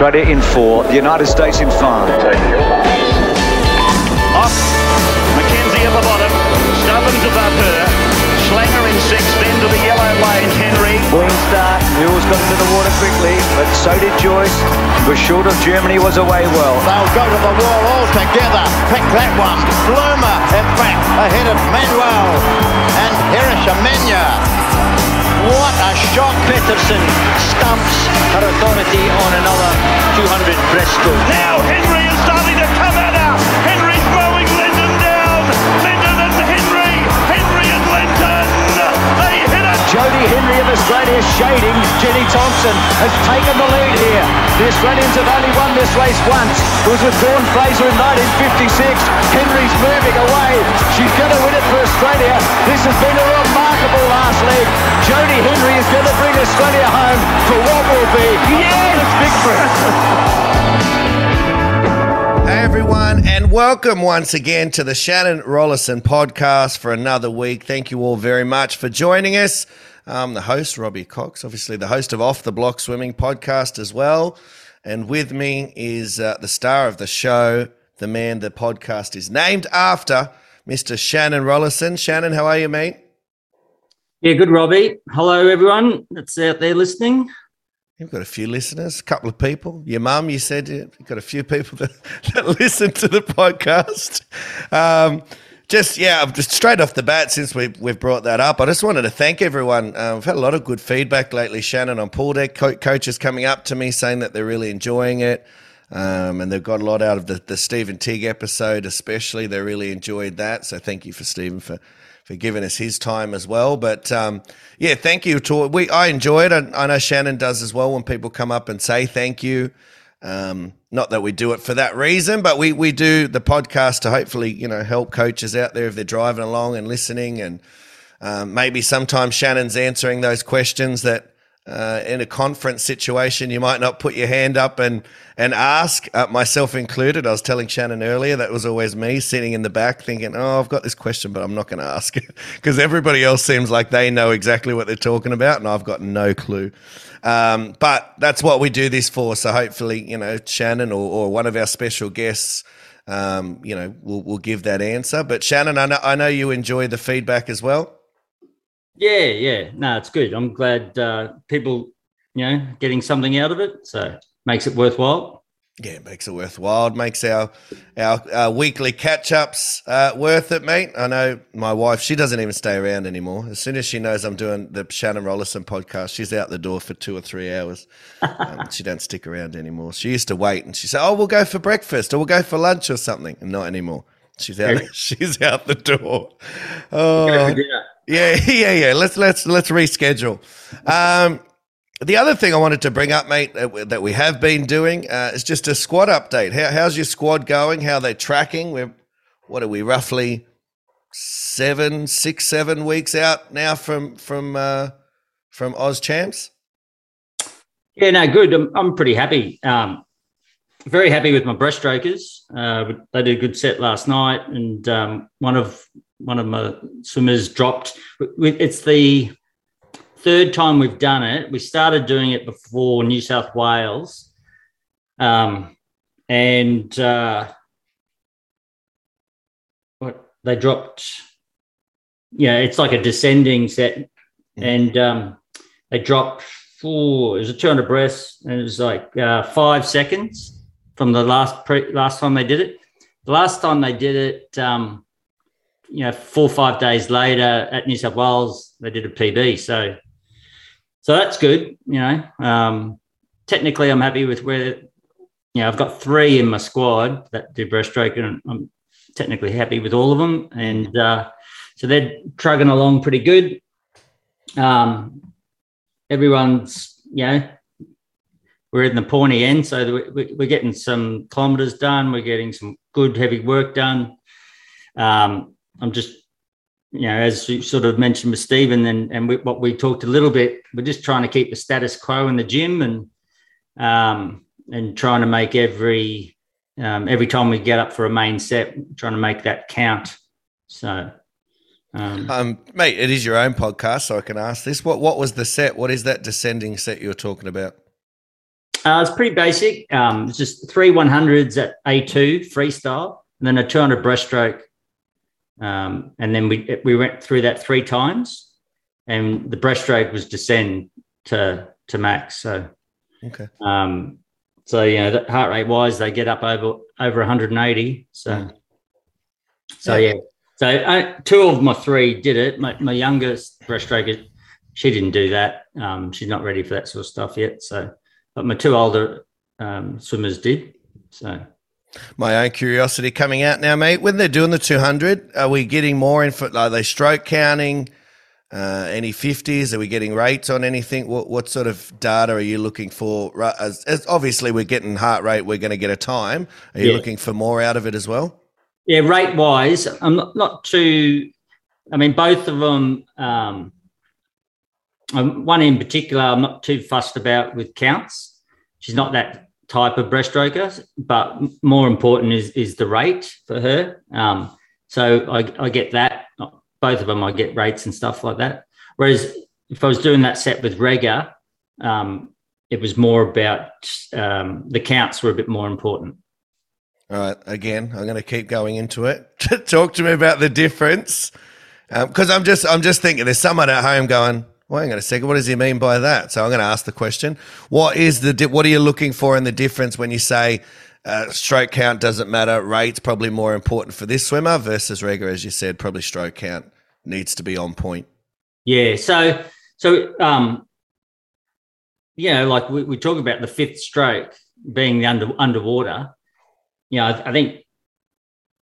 Australia in four, the United States in five. Off, McKenzie at the bottom, Stubbins above her, Schlanger in six, then to the yellow lane, Henry. Winstar, Mills got into the water quickly, but so did Joyce. Was short of Germany, was away well. They'll go to the wall all together, pick that one. Blume, in fact, ahead of Manuel and Hirishamenya. What a shot. Peterson stamps her authority on another 200 breaststroke. Now Henry is starting to come at her. Henry's throwing Linton down. Linton and Henry. Henry and Linton. They hit it. Jodie Henry of Australia shading Jenny Thompson has taken the lead here. The Australians have only won this race once. It was with Dawn Fraser in 1956. Henry's moving away. She's going to win it for Australia. This has been a remarkable last leg. Jodie Henry is going to bring Australia home for what will be a victory. Hey everyone, and welcome once again to the Shannon Rollison podcast for another week. Thank you all very much for joining us. I'm the host, Robbie Cox, obviously the host of Off the Block Swimming podcast as well. And with me is the star of the show, the man the podcast is named after, Mr. Shannon Rollison. Shannon, how are you, mate? Yeah, good, Robbie. Hello, everyone that's out there listening. You've got a few listeners, a couple of people. Your mum, you said you've got a few people that listen to the podcast. Just straight off the bat, since we've brought that up, I just wanted to thank everyone. I've had a lot of good feedback lately, Shannon, on Pool Deck. Coaches coming up to me saying that they're really enjoying it, and they've got a lot out of the Stephen Tigg episode especially. They really enjoyed that, so thank you for Stephen for giving us his time as well. But thank you to I enjoy it, and I know Shannon does as well when people come up and say thank you. Not that we do it for that reason, but we do the podcast to hopefully, help coaches out there if they're driving along and listening, and maybe sometimes Shannon's answering those questions that in a conference situation you might not put your hand up and ask, myself included. I was telling Shannon earlier that was always me sitting in the back thinking, I've got this question, but I'm not going to ask it because everybody else seems like they know exactly what they're talking about and I've got no clue. But that's what we do this for. So hopefully, Shannon or one of our special guests, will give that answer. But Shannon, I know you enjoy the feedback as well. Yeah. No, it's good. I'm glad people, getting something out of it. So makes it worthwhile. Yeah, it makes it worthwhile. It makes our weekly catch-ups worth it, mate. I know my wife, she doesn't even stay around anymore. As soon as she knows I'm doing the Shannon Rollison podcast, she's out the door for 2 or 3 hours. She don't stick around anymore. She used to wait and she said, we'll go for breakfast or we'll go for lunch or something. And not anymore. She's out the door. Oh, we'll go for dinner. Yeah. Let's reschedule. The other thing I wanted to bring up, mate, that we have been doing is just a squad update. How's your squad going? How are they tracking? What are we roughly 7 weeks out now from Oz Champs? Yeah, no, good. I'm pretty happy. Very happy with my breaststrokers. They did a good set last night, and one of my swimmers dropped. It's the third time we've done it. We started doing it before New South Wales. They dropped. Yeah, it's like a descending set. And they dropped four. It was a 200 breast, and it was like 5 seconds from the last time they did it. The last time they did it, 4 or 5 days later at New South Wales, they did a PB. So that's good. Technically I'm happy with where, I've got 3 in my squad that do breaststroke, and I'm technically happy with all of them. And so they're trugging along pretty good. Everyone's, we're in the pointy end. So we're getting some kilometres done. We're getting some good heavy work done. I'm just, as you sort of mentioned with Stephen and what we talked a little bit, we're just trying to keep the status quo in the gym and trying to make every time we get up for a main set, trying to make that count. So, mate, it is your own podcast, so I can ask this. What was the set? What is that descending set you're talking about? It's pretty basic. It's just three 100s at A2 freestyle and then a 200 breaststroke. And then we went through that three times and the breaststroke was descend to max. So, okay. So, you know, heart rate wise, they get up over 180. So, yeah. So two of my three did it. My youngest breaststroker, she didn't do that. She's not ready for that sort of stuff yet. So, but my two older swimmers did. So, my own curiosity coming out now, mate. When they're doing the 200, are we getting more info? Are they stroke counting? Any 50s? Are we getting rates on anything? What sort of data are you looking for? As obviously, we're getting heart rate. We're going to get a time. Are you looking for more out of it as well? Yeah, rate-wise, I'm not too – I mean, both of them, one in particular I'm not too fussed about with counts. She's not that type of breaststroker, but more important is the rate for her. So I get that. Both of them I get rates and stuff like that. Whereas if I was doing that set with Rega, it was more about the counts were a bit more important. All right, again, I'm going to keep going into it. Talk to me about the difference, because I'm just thinking there's someone at home going, well, hang on a second, what does he mean by that? So I'm going to ask the question: what are you looking for in the difference when you say stroke count doesn't matter, rate's probably more important for this swimmer versus Rega, as you said, probably stroke count needs to be on point. Yeah, so you know, like we talk about the fifth stroke being the underwater. Yeah, you know, I think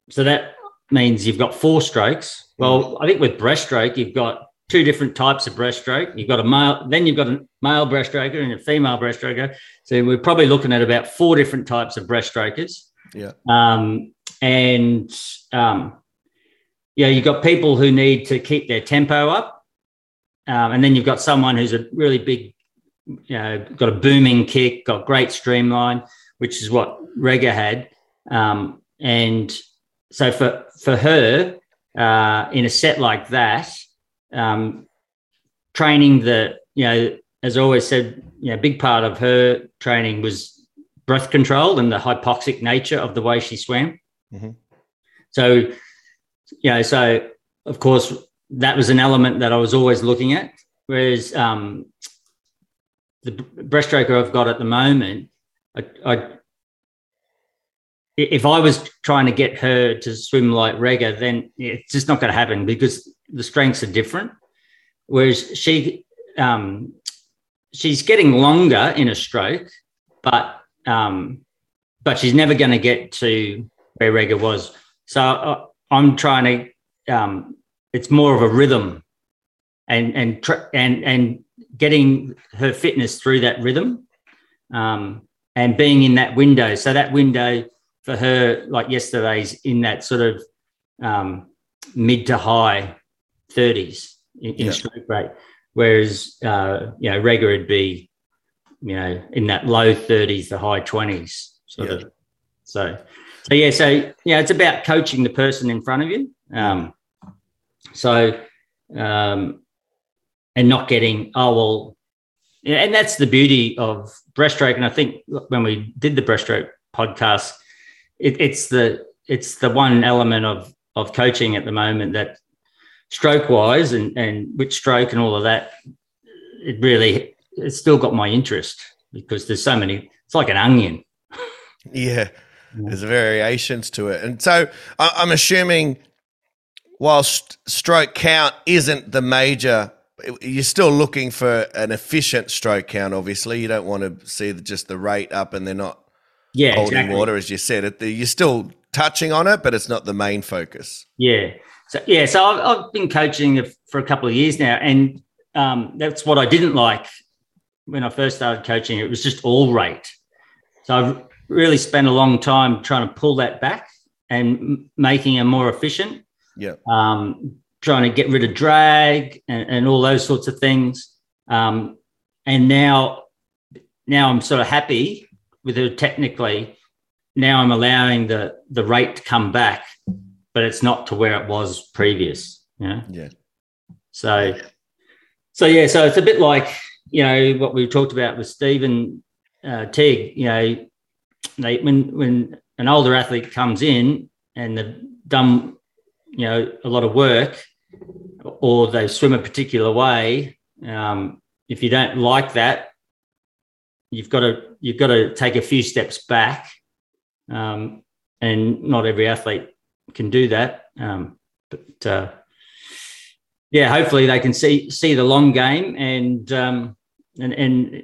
so. That means you've got four strokes. Well, I think with breaststroke, you've got two different types of breaststroke. You've got a male breaststroker and a female breaststroker. So we're probably looking at about four different types of breaststrokers. Yeah. Yeah, you've got people who need to keep their tempo up, and then you've got someone who's a really big, you know, got a booming kick, got great streamline, which is what Rega had. And so for her, in a set like that, training as I always said, you know, a big part of her training was breath control and the hypoxic nature of the way she swam. Mm-hmm. So, you know, so of course that was an element that I was always looking at. Whereas, the breaststroker I've got at the moment, if I was trying to get her to swim like Rega, then it's just not going to happen because the strengths are different. Whereas she's getting longer in a stroke, but she's never going to get to where Rega was. So I'm trying to. It's more of a rhythm, and getting her fitness through that rhythm, and being in that window. So that window. For her, like yesterday's, in that sort of mid to high 30s in stroke rate, whereas you know, Rega would be, you know, in that low 30s, the high 20s sort of. So it's about coaching the person in front of you, and not getting and that's the beauty of breaststroke. And I think when we did the breaststroke podcast. It's the one element of coaching at the moment that stroke wise and which stroke and all of that, it's still got my interest because there's so many. It's like an onion. Yeah, there's variations to it, and so I'm assuming whilst stroke count isn't the major. You're still looking for an efficient stroke count. Obviously, you don't want to see just the rate up and they're not. Yeah, holding exactly. Water, as you said, you're still touching on it, but it's not the main focus. Yeah. So I've been coaching for a couple of years now, and that's what I didn't like when I first started coaching. It was just all rate. So I've really spent a long time trying to pull that back and making it more efficient. Yeah. Trying to get rid of drag and all those sorts of things. And now I'm sort of happy with her technically. Now I'm allowing the rate to come back, but it's not to where it was previous. You know? Yeah. So it's a bit like, you know, what we talked about with Stephen Tigg, you know, they, when an older athlete comes in and they've done, you know, a lot of work or they swim a particular way, if you don't like that, you've got to take a few steps back, and not every athlete can do that. But hopefully they can see the long game, and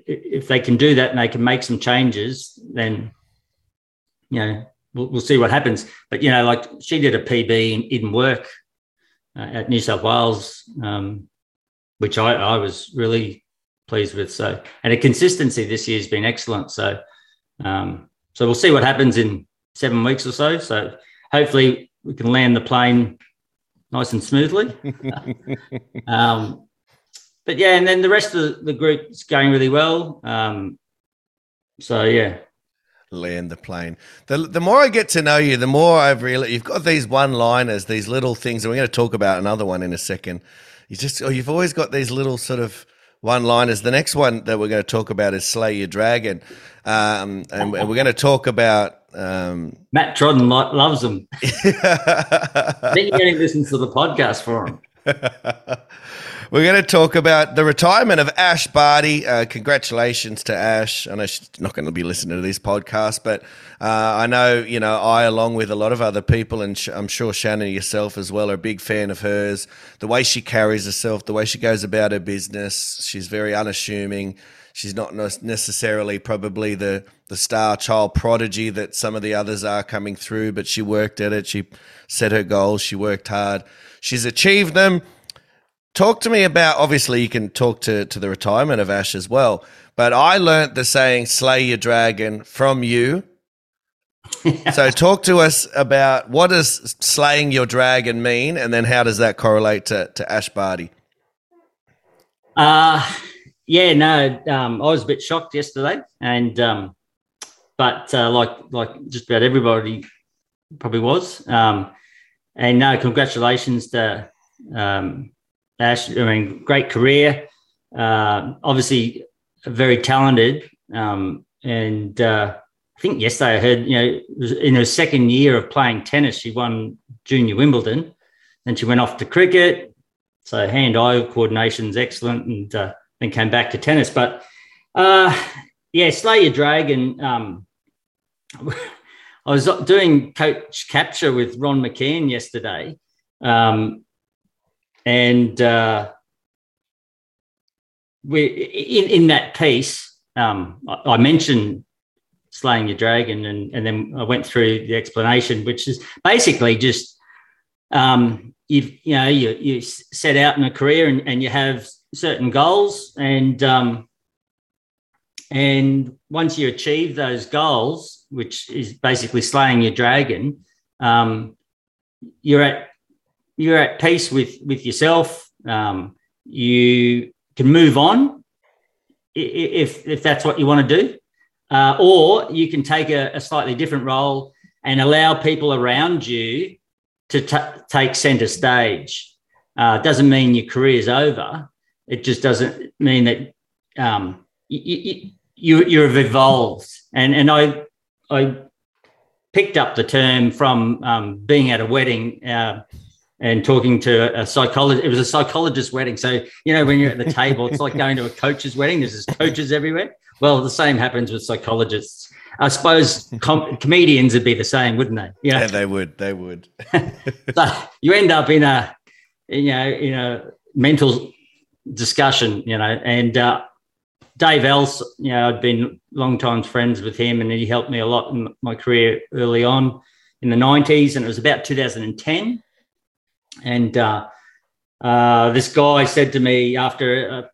if they can do that and they can make some changes, then, you know, we'll see what happens. But, you know, like she did a PB in work at New South Wales, which I was really pleased with. So, and the consistency this year has been excellent. So, so we'll see what happens in 7 weeks or so. So hopefully we can land the plane nice and smoothly. But, yeah, and then the rest of the group's going really well. So, yeah. Land the plane. The more I get to know you, the more I've realized you've got these one-liners, these little things, and we're going to talk about another one in a second. You've always got these little sort of one-liners. The next one that we're going to talk about is Slay Your Dragon, and we're going to talk about Matt Trodden loves them. I think you're going to listen to the podcast for him. We're going to talk about the retirement of Ash Barty. Congratulations to Ash. I know she's not going to be listening to this podcast, but I know, you know, I, along with a lot of other people, and I'm sure Shannon yourself as well, are a big fan of hers. The way she carries herself, the way she goes about her business, she's very unassuming. She's not necessarily probably the star child prodigy that some of the others are coming through, but she worked at it. She set her goals. She worked hard. She's achieved them. Talk to me about, obviously you can talk to the retirement of Ash as well, but I learnt the saying, slay your dragon, from you. So talk to us about, what does slaying your dragon mean, and then how does that correlate to Ash Barty? I was a bit shocked yesterday, and but like just about everybody probably was. And no, congratulations to Ash. I mean, great career. Obviously, very talented. And I think yesterday I heard, you know, in her second year of playing tennis, she won junior Wimbledon. Then she went off to cricket. So hand-eye coordination's excellent, and then came back to tennis. But, slay your dragon. I was doing coach capture with Ron McKeon yesterday, and we in that piece, I mentioned slaying your dragon, and then I went through the explanation, which is basically just you set out in a career, and you have certain goals, and once you achieve those goals, which is basically slaying your dragon, you're at peace with yourself. You can move on if that's what you want to do, or you can take a slightly different role and allow people around you to take centre stage. Doesn't mean your career's over. It just doesn't mean that you've evolved. And I picked up the term from being at a wedding and talking to a psychologist. It was a psychologist's wedding. So, you know, when you're at the table, it's like going to a coach's wedding. There's coaches everywhere. Well, the same happens with psychologists. I suppose comedians would be the same, wouldn't they? You know? Yeah, they would. So you end up in a mental discussion, you know, and Dave Else, you know, I'd been long-time friends with him, and he helped me a lot in my career early on in the 90s, and it was about 2010. And this guy said to me after,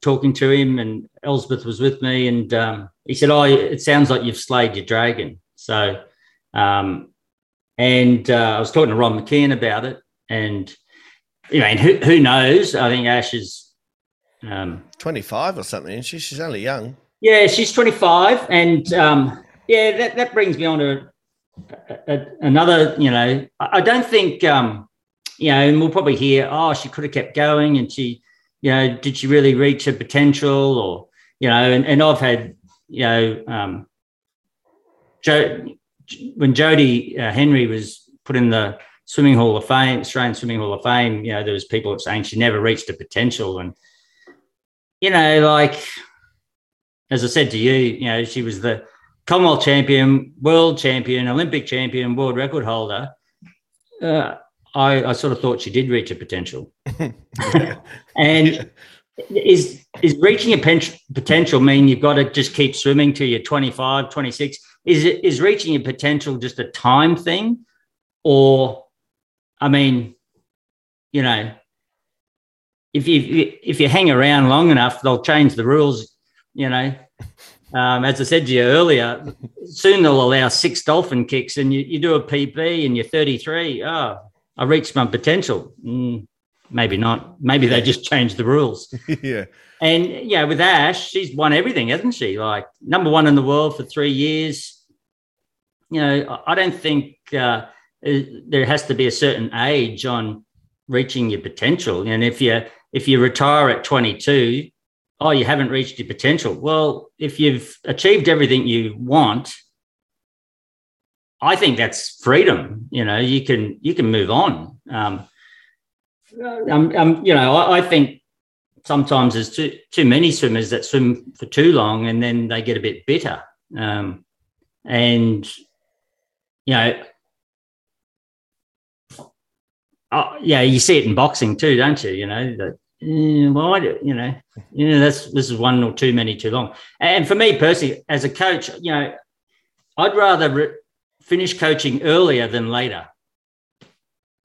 talking to him, and Elspeth was with me, and he said, oh, it sounds like you've slayed your dragon. So, I was talking to Ron McKeon about it, and, you know, and who knows? I think Ash is 25 or something, and she's only young. Yeah, she's 25, and that brings me on to another, you know, I don't think, you know, and we'll probably hear, oh, she could have kept going, and she, you know, did she really reach her potential, or, you know, and I've had you know, when Jodie Henry was put in the Swimming Hall of Fame, Australian Swimming Hall of Fame, you know, there was people saying she never reached her potential. And, you know, like, as I said to you, you know, she was the Commonwealth champion, world champion, Olympic champion, world record holder. I sort of thought she did reach her potential. And is reaching a potential mean you've got to just keep swimming till you're 25, 26? Is reaching your potential just a time thing? Or, I mean, you know, if you hang around long enough, they'll change the rules, you know. As I said to you earlier, soon they'll allow 6 dolphin kicks and you do a PB and you're 33. Oh, I reached my potential. Maybe not. Maybe they just changed the rules. Yeah. And, yeah, with Ash, she's won everything, hasn't she? Like, #1 in the world for 3 years. You know, I don't think there has to be a certain age on reaching your potential. And if you retire at 22, oh, you haven't reached your potential. Well, if you've achieved everything you want, I think that's freedom. You know, you can move on. You know, I think sometimes there's too many swimmers that swim for too long and then they get a bit bitter. And, you know, yeah, you see it in boxing too, don't you? You know, that, well, you know, this is one or too many too long. And for me personally, as a coach, you know, I'd rather finish coaching earlier than later.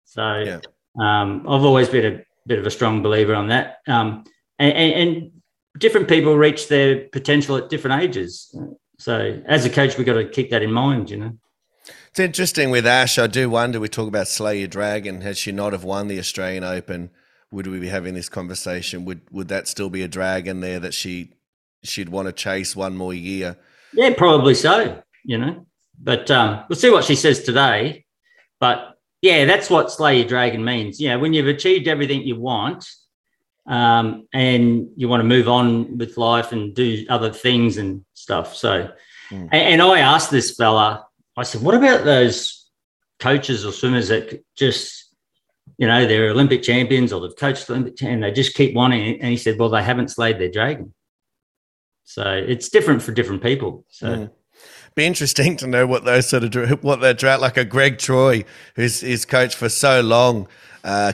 So yeah. I've always been a bit of a strong believer on that. And different people reach their potential at different ages. So as a coach, we've got to keep that in mind, you know. It's interesting with Ash. I do wonder, we talk about slay your dragon. Had she not have won the Australian Open, would we be having this conversation? Would that still be a dragon there that she'd want to chase one more year? Yeah, probably so, you know. But we'll see what she says today. But, yeah, that's what slay your dragon means. Yeah, when you've achieved everything you want and you want to move on with life and do other things and stuff. So, and I asked this fella, I said, what about those coaches or swimmers that just, you know, they're Olympic champions or they've coached Olympic and they just keep wanting it? And he said, well, they haven't slayed their dragon. So it's different for different people. So be interesting to know what those sort of, what that drought, like a Greg Troy, who's is coached for so long,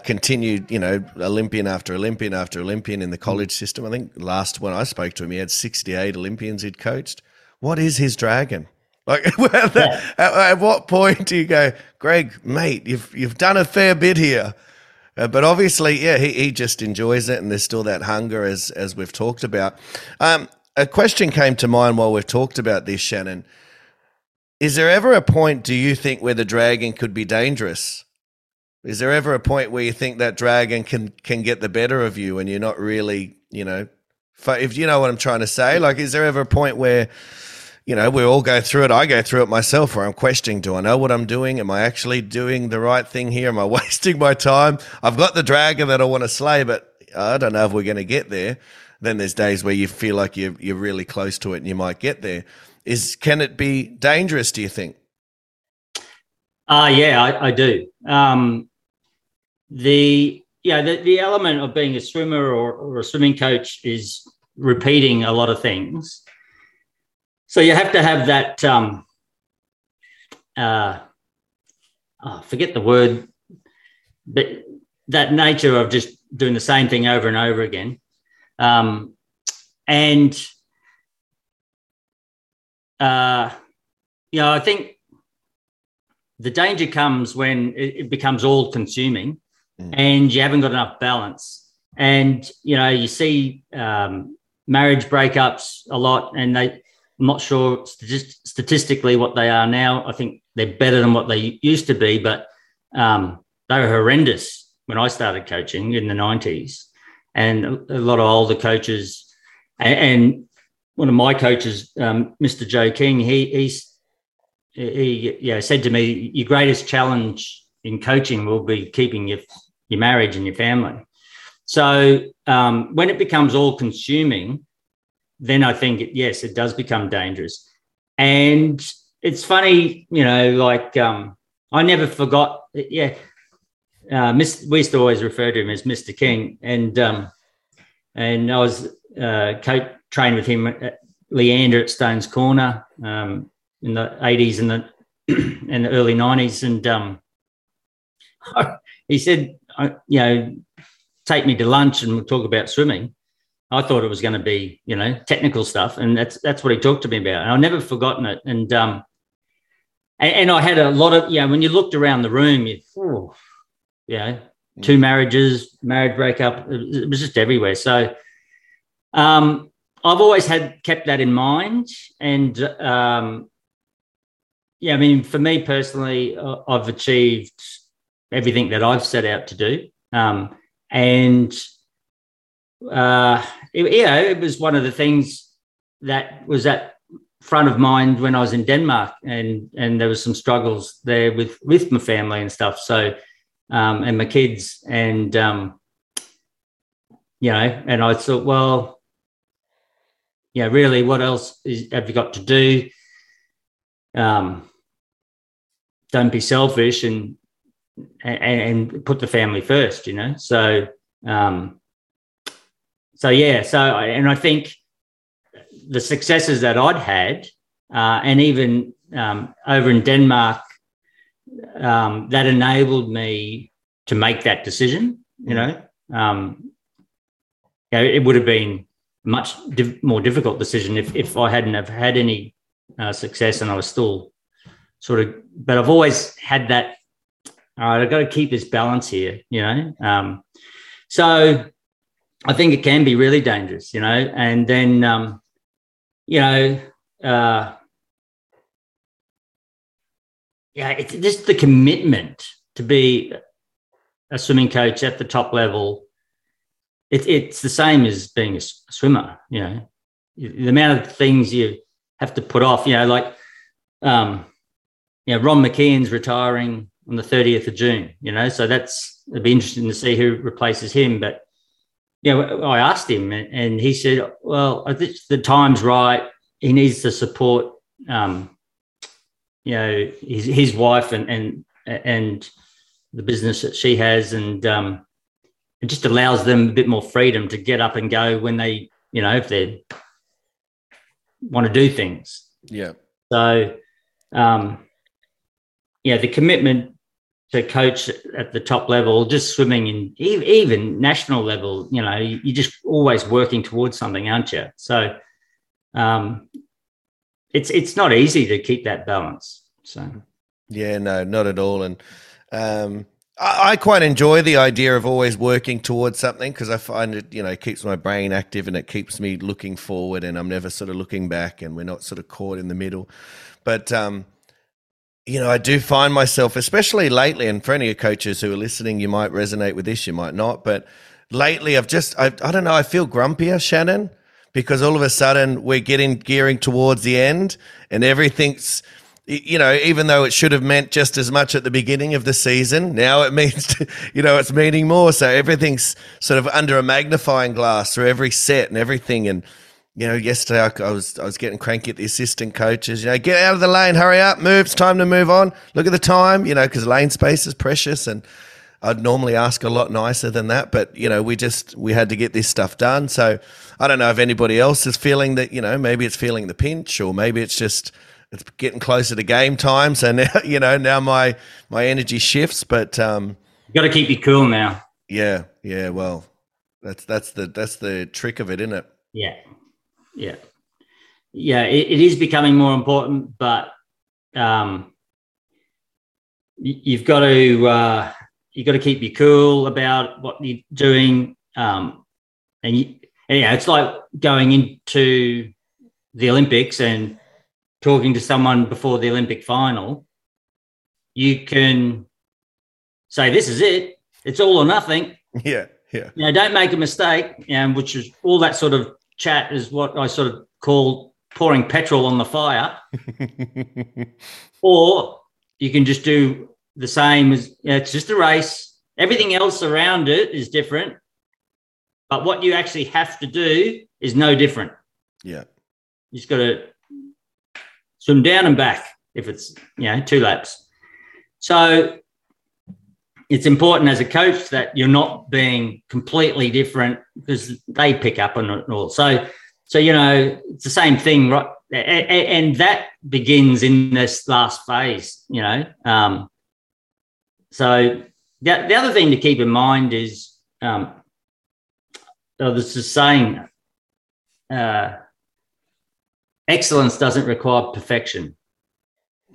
continued, you know, Olympian after Olympian after Olympian in the college system. I think last when I spoke to him, he had 68 Olympians he'd coached. What is his dragon? Like, at what point do you go, Greg, mate, you've done a fair bit here? But obviously, yeah, he just enjoys it, and there's still that hunger, as we've talked about. A question came to mind while we've talked about this, Shannon. Is there ever a point, do you think, where the dragon could be dangerous? Is there ever a point where you think that dragon can get the better of you and you're not really, you know, if you know what I'm trying to say? Like, is there ever a point where... You know, we all go through it. I go through it myself where I'm questioning, do I know what I'm doing? Am I actually doing the right thing here? Am I wasting my time? I've got the dragon that I want to slay, but I don't know if we're going to get there. Then there's days where you feel like you're really close to it and you might get there. Can it be dangerous, do you think? Yeah, I do. The element of being a swimmer or a swimming coach is repeating a lot of things. So you have to have that, I forget the word, but that nature of just doing the same thing over and over again. You know, I think the danger comes when it becomes all-consuming and you haven't got enough balance. And, you know, you see marriage breakups a lot, and I'm not sure statistically what they are now. I think they're better than what they used to be, but they were horrendous when I started coaching in the 90s. And a lot of older coaches, and one of my coaches, Mr. Joe King, he said to me, your greatest challenge in coaching will be keeping your marriage and your family. So when it becomes all-consuming, then I think, yes, it does become dangerous. And it's funny, you know, like I never forgot. Yeah, we used to always refer to him as Mr. King, and I was co-trained with him at Leander at Stones Corner in the 80s and the and the early 90s, and he said, you know, take me to lunch and we'll talk about swimming. I thought it was going to be, you know, technical stuff, and that's what he talked to me about, and I've never forgotten it. And and I had a lot of, you know, when you looked around the room, you know, two marriages, marriage breakup, it was just everywhere. So I've always kept that in mind, and yeah, I mean, for me personally, I've achieved everything that I've set out to do, it was one of the things that was at front of mind when I was in Denmark, and there was some struggles there with my family and stuff. So, and my kids, and you know, and I thought, well, yeah, really, what else have you got to do? Don't be selfish and put the family first, you know. So and I think the successes that I'd had and even over in Denmark, that enabled me to make that decision, you know. You know, it would have been a much more difficult decision if I hadn't have had any success, and I was still sort of, but I've always had that, all right, I've got to keep this balance here, you know. So I think it can be really dangerous, you know. And then you know, yeah, it's just the commitment to be a swimming coach at the top level. It's the same as being a swimmer, you know, the amount of things you have to put off, you know, like, you know, Ron McKeon's retiring on the 30th of June, you know, so it'd be interesting to see who replaces him. But, you know, I asked him, and he said, well, I think the time's right. He needs to support, you know, his wife and the business that she has, and it just allows them a bit more freedom to get up and go when they, you know, if they're want to do things. Yeah. So yeah, the commitment to coach at the top level, just swimming in even national level, you know, you're just always working towards something, aren't you? So it's not easy to keep that balance. So yeah, no, not at all. And I quite enjoy the idea of always working towards something, because I find it, you know, keeps my brain active and it keeps me looking forward, and I'm never sort of looking back, and we're not sort of caught in the middle. But, you know, I do find myself, especially lately, and for any coaches who are listening, you might resonate with this, you might not, but lately I've just, I don't know, I feel grumpier, Shannon, because all of a sudden we're gearing towards the end, and everything's, you know, even though it should have meant just as much at the beginning of the season, now it means, you know, it's meaning more. So everything's sort of under a magnifying glass through every set and everything. And, you know, yesterday I was getting cranky at the assistant coaches, you know, get out of the lane, hurry up, move, it's time to move on. Look at the time, you know, because lane space is precious. And I'd normally ask a lot nicer than that, but, you know, we had to get this stuff done. So I don't know if anybody else is feeling that, you know, maybe it's feeling the pinch, or maybe it's just, it's getting closer to game time, so now, you know, now my energy shifts. But you got to keep you cool now. Yeah. Well, that's the trick of it, isn't it? Yeah. It is becoming more important, but you've got to keep you cool about what you're doing, and yeah, it's like going into the Olympics and talking to someone before the Olympic final. You can say, this is it. It's all or nothing. Yeah. You know, don't make a mistake, which is all that sort of chat is what I sort of call pouring petrol on the fire. Or you can just do the same as, you know, it's just a race. Everything else around it is different, but what you actually have to do is no different. Yeah. You just got to swim down and back if it's, you know, 2 laps. So it's important as a coach that you're not being completely different because they pick up on it all. So, you know, it's the same thing, right? And that begins in this last phase, you know. So the other thing to keep in mind is this is saying excellence doesn't require perfection,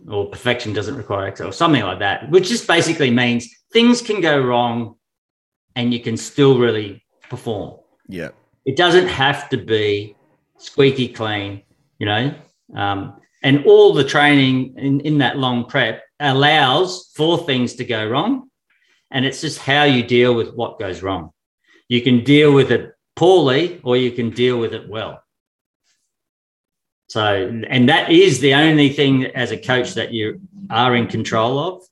or perfection doesn't require excellence, or something like that, which just basically means things can go wrong and you can still really perform. Yeah. It doesn't have to be squeaky clean, you know, and all the training in that long prep allows for things to go wrong, and it's just how you deal with what goes wrong. You can deal with it poorly or you can deal with it well. So, and that is the only thing as a coach that you are in control of.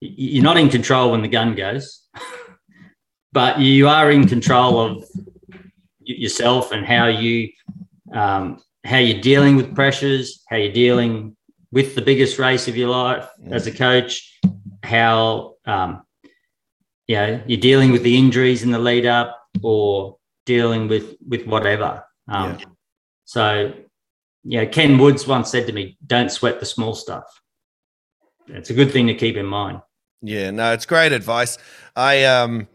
You're not in control when the gun goes, but you are in control of yourself and how you're dealing with pressures, how you're dealing with the biggest race of your life as a coach, how you know, you're dealing with the injuries in the lead up or dealing with whatever. So, you know, Ken Woods once said to me, "Don't sweat the small stuff." It's a good thing to keep in mind. Yeah, no, it's great advice. I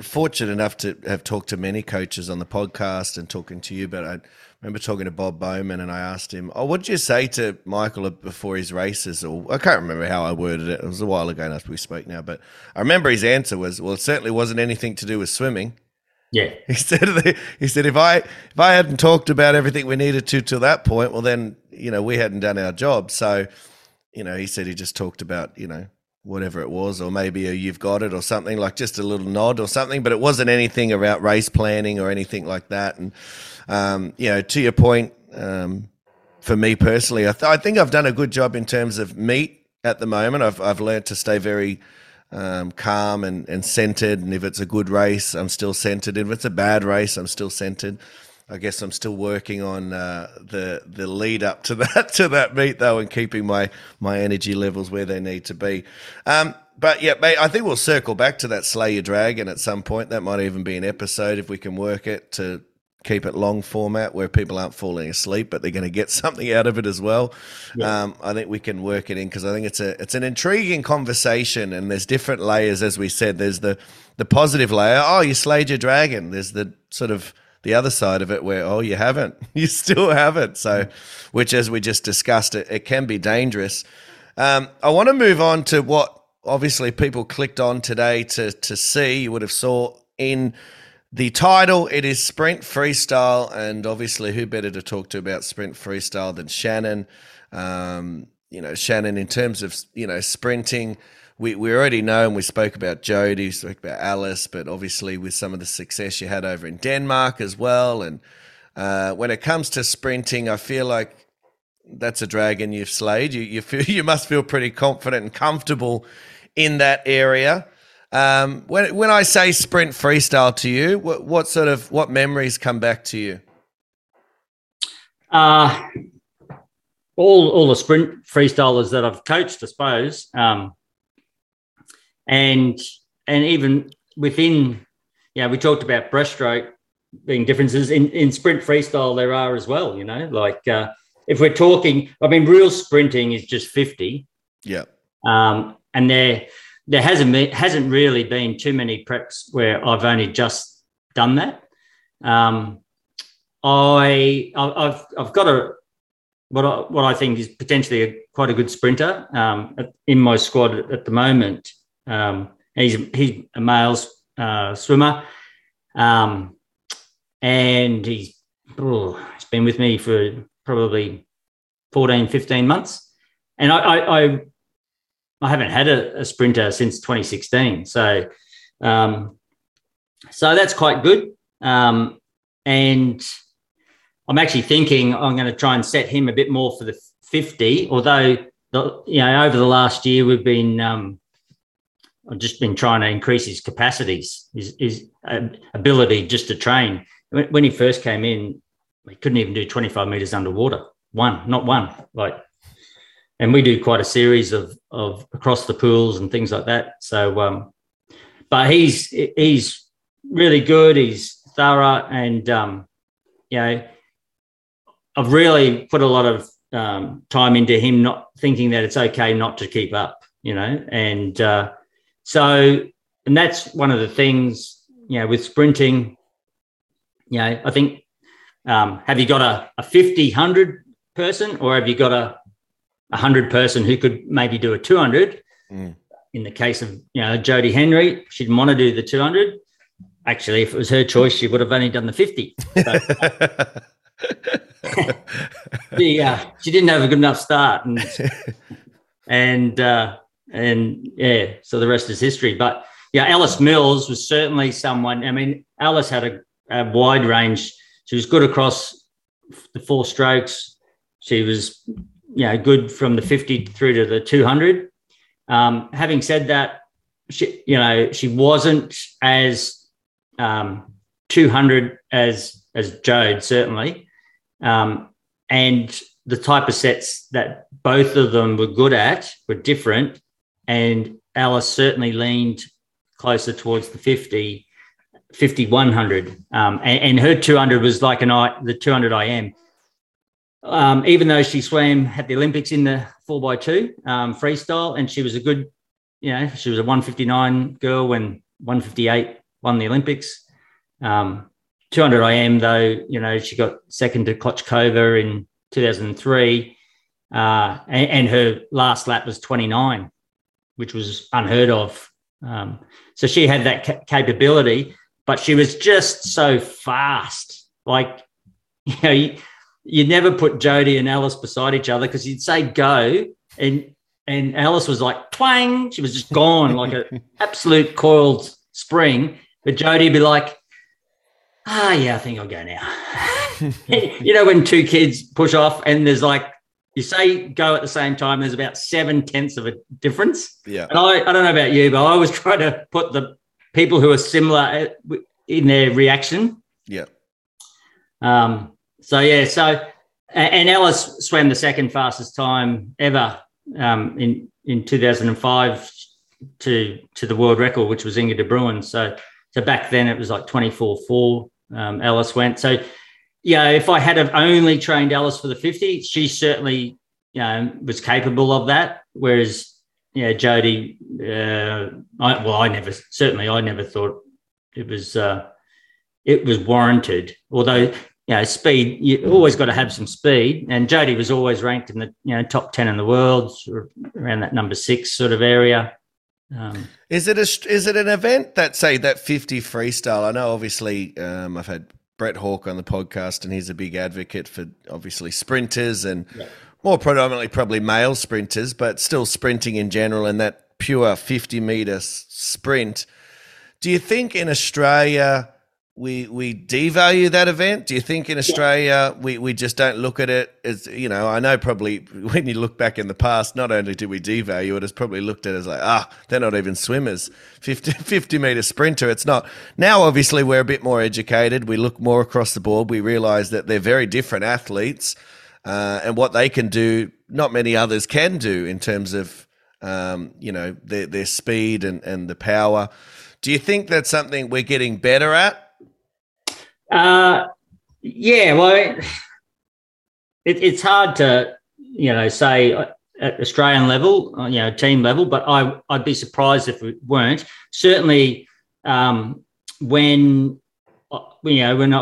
fortunate enough to have talked to many coaches on the podcast and talking to you, but I remember talking to Bob Bowman and I asked him, "Oh, what did you say to Michael before his races?" Or I can't remember how I worded it. It was a while ago and after we spoke now, but I remember his answer was, "Well, it certainly wasn't anything to do with swimming." Yeah. He said, if I hadn't talked about everything we needed to till that point, well then, you know, we hadn't done our job. So, you know, he said he just talked about, you know, whatever it was, or maybe a "you've got it" or something, like just a little nod or something, but it wasn't anything about race planning or anything like that. And, you know, to your point, for me personally, I think I've done a good job in terms of meat at the moment. I've learned to stay very calm and centered. And if it's a good race, I'm still centered. If it's a bad race, I'm still centered. I guess I'm still working on the lead up to that meet though, and keeping my energy levels where they need to be. But yeah, mate, I think we'll circle back to that Slay Your Dragon at some point. That might even be an episode if we can work it to keep it long format where people aren't falling asleep, but they're going to get something out of it as well. Yeah. I think we can work it in because I think it's an intriguing conversation, and there's different layers, as we said. There's the positive layer. Oh, you slayed your dragon. There's the sort of the other side of it where, oh, you haven't, you still haven't. So, which as we just discussed, it can be dangerous. I want to move on to what obviously people clicked on today to see. You would have saw in the title, it is Sprint Freestyle, and obviously who better to talk to about Sprint Freestyle than Shannon. You know, Shannon, in terms of, you know, sprinting, we already know, and we spoke about Jodie, we spoke about Alice, but obviously with some of the success you had over in Denmark as well. And when it comes to sprinting, I feel like that's a dragon you've slayed. You must feel pretty confident and comfortable in that area. When I say Sprint Freestyle to you, what memories come back to you? All the sprint freestylers that I've coached, I suppose. And even within, yeah, we talked about breaststroke being differences in sprint freestyle. There are as well, you know, like if we're talking, I mean, real sprinting is just 50. Yeah. And there hasn't really been too many preps where I've only just done that. I've got what I think is potentially quite a good sprinter in my squad at the moment. He's a male swimmer, and he's been with me for probably 14, 15 months. And I haven't had a sprinter since 2016. So that's quite good. And I'm actually thinking I'm going to try and set him a bit more for the 50, although, you know, over the last year we've been I've just been trying to increase his capacities, his ability just to train. When he first came in, They couldn't even do 25 metres underwater. Not one. And we do quite a series of across the pools and things like that. So, but he's really good. He's thorough, and I've really put a lot of time into him, not thinking that it's okay not to keep up, and so that's one of the things, with sprinting. I think have you got a 50, 100 person, or have you got a 100 person who could maybe do a 200? Mm. In the case of, Jodie Henry, she didn't want to do the 200. Actually, if it was her choice, she would have only done the 50. She didn't have a good enough start, and so the rest is history. But Alice Mills was certainly someone. I mean, Alice had a wide range. She was good across the four strokes. She was, good from the 50 through to the 200. Having said that, she wasn't as 200 as Jode, certainly. And the type of sets that both of them were good at were different, and Alice certainly leaned closer towards the 50, 100. And her 200 was like the 200 IM. Even though she swam at the Olympics in the 4x2 freestyle, and she was a good, she was a 159 girl when 158 won the Olympics. 200 IM, though, she got second to Kochkova in 2003, and her last lap was 29, which was unheard of. So she had that capability, but she was just so fast. You'd never put Jodie and Alice beside each other, because you'd say go, and Alice was like twang. She was just gone like an absolute coiled spring. But Jodie would be like, I think I'll go now. When two kids push off and there's you say go at the same time, there's about 7/10 of a difference. Yeah. And I don't know about you, but I always try to put the people who are similar in their reaction. Yeah. So Alice swam the second fastest time ever in 2005 to the world record, which was Inge de Bruijn. So back then it was like 24.4 Alice went. So, if I had only trained Alice for the 50, she certainly, was capable of that. Whereas, Jodie, I never thought it was warranted, although... speed, you always got to have some speed, and Jodie was always ranked in the top 10 in the world, sort of around that number 6 sort of area. Is it an event that, say, that 50 freestyle? I know obviously I've had Brett Hawke on the podcast, and he's a big advocate for obviously sprinters and more predominantly probably male sprinters, but still sprinting in general, and that pure 50 metre sprint. Do you think in Australia we devalue that event? Do you think in Australia we just don't look at it as, I know probably when you look back in the past, not only do we devalue it, it's probably looked at as they're not even swimmers. 50 metre sprinter, it's not. Now, obviously, we're a bit more educated. We look more across the board. We realise that they're very different athletes and what they can do, not many others can do in terms of, their speed and the power. Do you think that's something we're getting better at? It's hard to, say at Australian level, team level, but I'd be surprised if we weren't. Certainly when in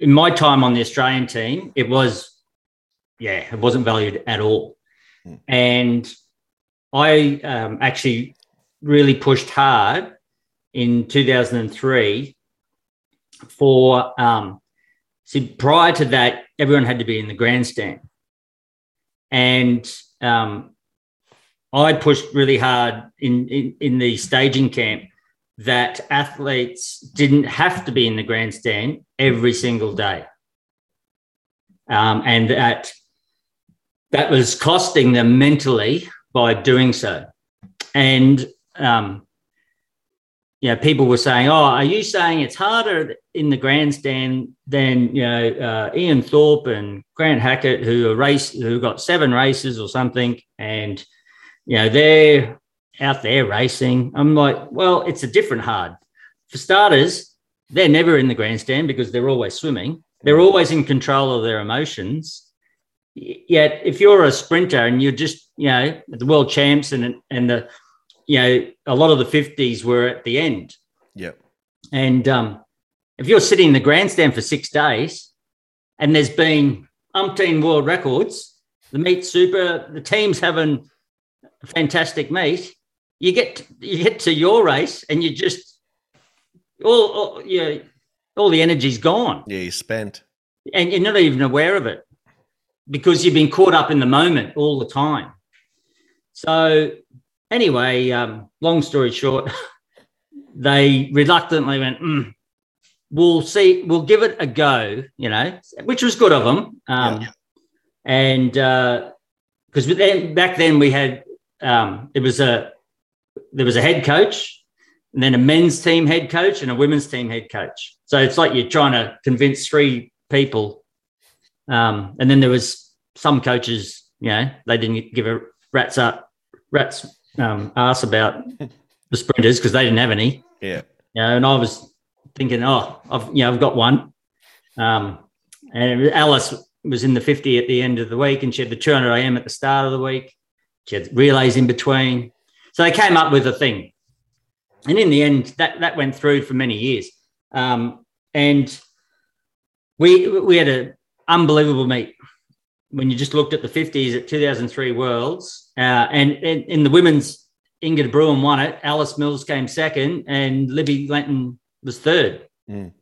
my time on the Australian team, it wasn't valued at all. Mm. And I actually really pushed hard in 2003 for prior to that, everyone had to be in the grandstand, and I pushed really hard in the staging camp that athletes didn't have to be in the grandstand every single day, and that was costing them mentally by doing so, and you know, people were saying, oh, are you saying it's harder in the grandstand than, you know, Ian Thorpe and Grant Hackett who got 7 races or something, and, you know, they're out there racing? I'm like, well, it's a different hard. For starters, they're never in the grandstand because they're always swimming. They're always in control of their emotions. Yet if you're a sprinter and you're just, you know, the world champs and the, you know, a lot of the 50s were at the end. Yeah. And if you're sitting in the grandstand for 6 days and there's been umpteen world records, the meet super, the team's having a fantastic meet, you get to your race and you just, all you know, all the energy's gone. Yeah, you're spent. And you're not even aware of it, because you've been caught up in the moment all the time. So anyway, long story short, they reluctantly went, we'll see, we'll give it a go, you know, which was good of them. And because back then we had, there was a head coach and then a men's team head coach and a women's team head coach. So it's like you're trying to convince 3 people. And then there was some coaches, you know, they didn't give a rat's ass about the sprinters because they didn't have any. Yeah. You know, and I was thinking, I've got one. And Alice was in the 50 at the end of the week, and she had the 200 AM at the start of the week. She had relays in between. So they came up with a thing. And in the end, that went through for many years. And we had a unbelievable meet when you just looked at the 50s at 2003 Worlds. And in the women's, Inge de Bruijn won it, Alice Mills came second, and Libby Lenton was third. Mm.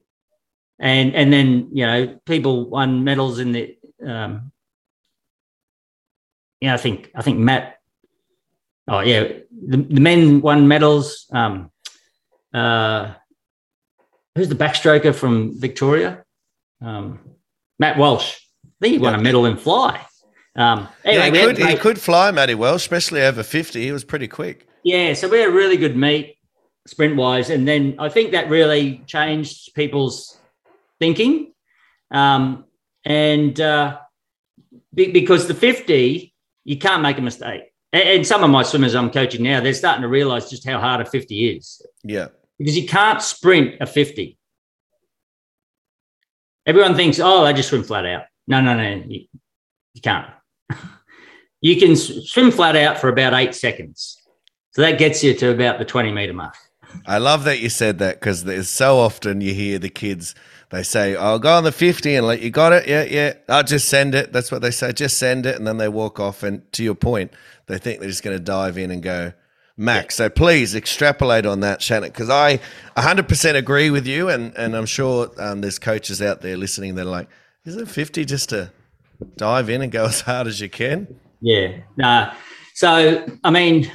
And then, you know, people won medals in the, I think Matt, the men won medals. Who's the backstroker from Victoria? Matt Walsh, I think he won a medal in fly. Anyway, he could fly, Matty Welsh, especially over 50. He was pretty quick. Yeah, so we had a really good meet sprint-wise, and then I think that really changed people's thinking, because the 50, you can't make a mistake. And some of my swimmers I'm coaching now, they're starting to realise just how hard a 50 is. Yeah. Because you can't sprint a 50. Everyone thinks, they just swim flat out. No, you can't. You can swim flat out for about 8 seconds. So that gets you to about the 20-metre mark. I love that you said that, because there's so often you hear the kids, they say, I'll go on the 50 and let you got it. Yeah. I'll just send it. That's what they say. Just send it. And then they walk off. And to your point, they think they're just going to dive in and go max. So please extrapolate on that, Shannon, because I 100% agree with you, and I'm sure there's coaches out there listening that are like, isn't 50 just to dive in and go as hard as you can? Yeah. Nah. So, I mean,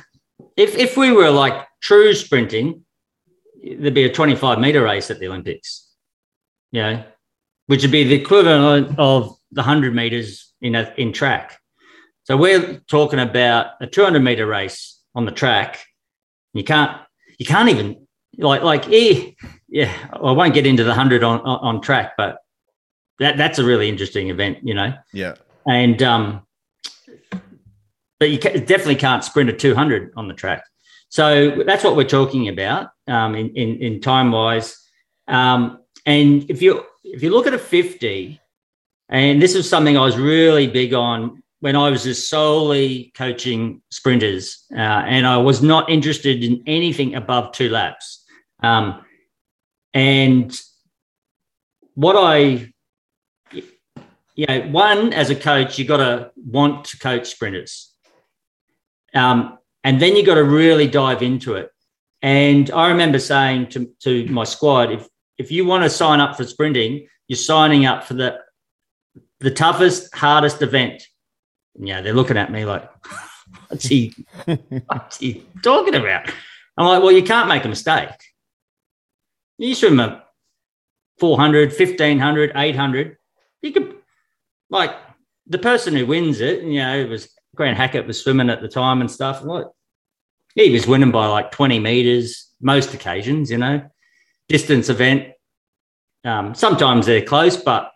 if we were like true sprinting, there'd be a 25-metre race at the Olympics, you know, which would be the equivalent of the 100 metres in track. So we're talking about a 200-metre race on the track. You can't even I won't get into the 100 on track, but that's a really interesting event, you know. Yeah. And but you definitely can't sprint a 200 on the track. So that's what we're talking about in time wise. And if you look at a 50, and this is something I was really big on when I was just solely coaching sprinters, and I was not interested in anything above 2 laps. And what as a coach, you got to want to coach sprinters. And then you got to really dive into it. And I remember saying to my squad, if you want to sign up for sprinting, you're signing up for the toughest, hardest event. Yeah, they're looking at me like, what's he talking about? I'm like, well, you can't make a mistake. You swim a 400, 1,500, 800. You could, like, the person who wins it, you know, it was Grant Hackett was swimming at the time and stuff. I'm like, he was winning by like 20 metres most occasions, you know. Distance event, sometimes they're close, but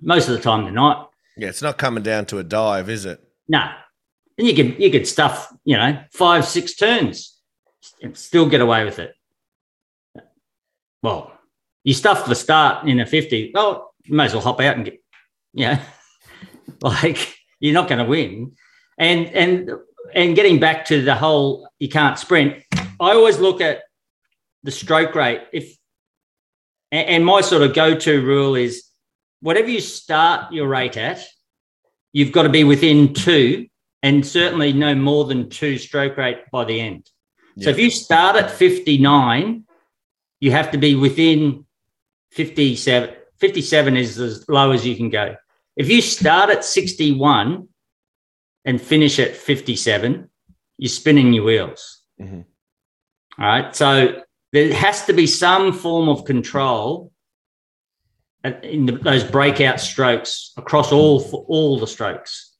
most of the time they're not. Yeah, it's not coming down to a dive, is it? No. And you could stuff, you know, 5-6 turns and still get away with it. Well, you stuff the start in a 50, well, you may as well hop out and get, you know, like you're not going to win. And getting back to the whole you can't sprint, I always look at the stroke rate. And my sort of go-to rule is whatever you start your rate at, you've got to be within 2 and certainly no more than 2 stroke rate by the end. Yep. So if you start at 59, you have to be within 57. 57 is as low as you can go. If you start at 61 and finish at 57, you're spinning your wheels. Mm-hmm. All right. So there has to be some form of control in those breakout strokes across all the strokes,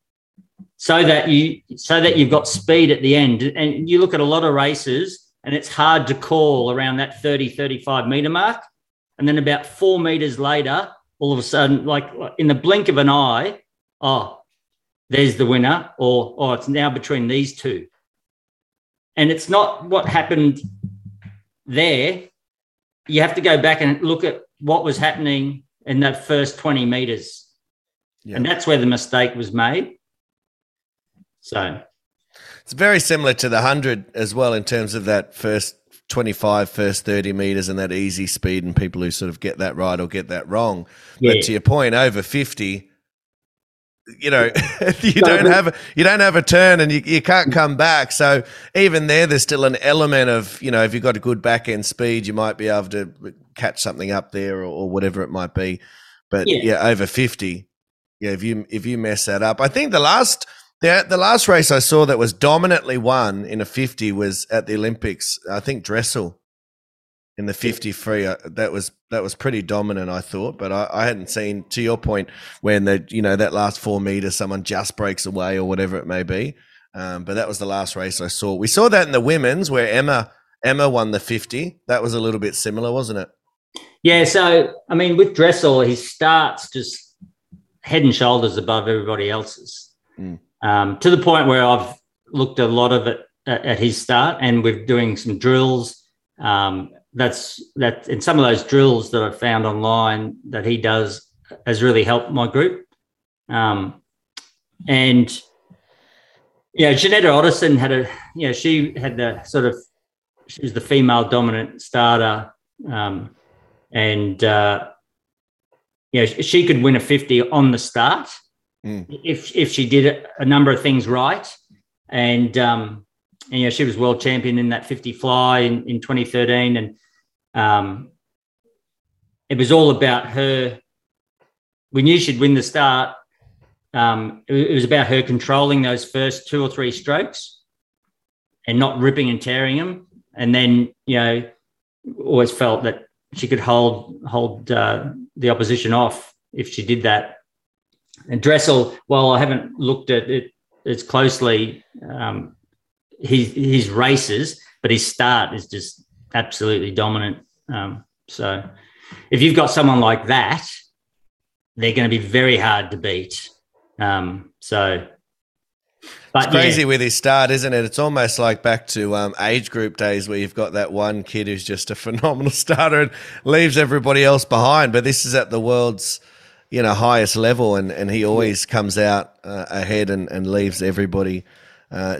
so that you've got speed at the end. And you look at a lot of races, and it's hard to call around that 30, 35 meter mark. And then about 4 meters later, all of a sudden, like in the blink of an eye, oh, there's the winner, or oh, it's now between these two. And it's not what happened there. You have to go back and look at what was happening in that first 20 meters. Yeah. And that's where the mistake was made. So it's very similar to the 100 as well in terms of that first 25, first 30 metres and that easy speed and people who sort of get that right or get that wrong. Yeah. But to your point, over 50, you know, you don't have a turn and you can't come back. So even there's still an element of, you know, if you've got a good back end speed, you might be able to catch something up there or whatever it might be. But yeah, over 50, yeah, if you mess that up. I think the last race I saw that was dominantly won in a 50 was at the Olympics. I think Dressel in the 50 free. That was pretty dominant, I thought. But I hadn't seen, to your point, when that last 4 meters, someone just breaks away or whatever it may be. But that was the last race I saw. We saw that in the women's where Emma won the 50. That was a little bit similar, wasn't it? Yeah. So I mean, with Dressel, he starts just head and shoulders above everybody else's. Mm. To the point where I've looked a lot of it at his start, and we're doing some drills. And some of those drills that I found online that he does has really helped my group. And yeah, Jeanette Ottesen she was the female dominant starter, she could win a 50 on the start. If she did a number of things right, and she was world champion in that 50 fly in 2013, and it was all about her. We knew she'd win the start. It was about her controlling those first 2 or 3 strokes and not ripping and tearing them, and then, you know, always felt that she could hold the opposition off if she did that. And Dressel, while I haven't looked at it as closely, his races, but his start is just absolutely dominant. So if you've got someone like that, they're going to be very hard to beat. It's crazy with his start, isn't it? It's almost like back to age group days where you've got that one kid who's just a phenomenal starter and leaves everybody else behind. But this is at the world's, you know, highest level, and he always comes out ahead and leaves everybody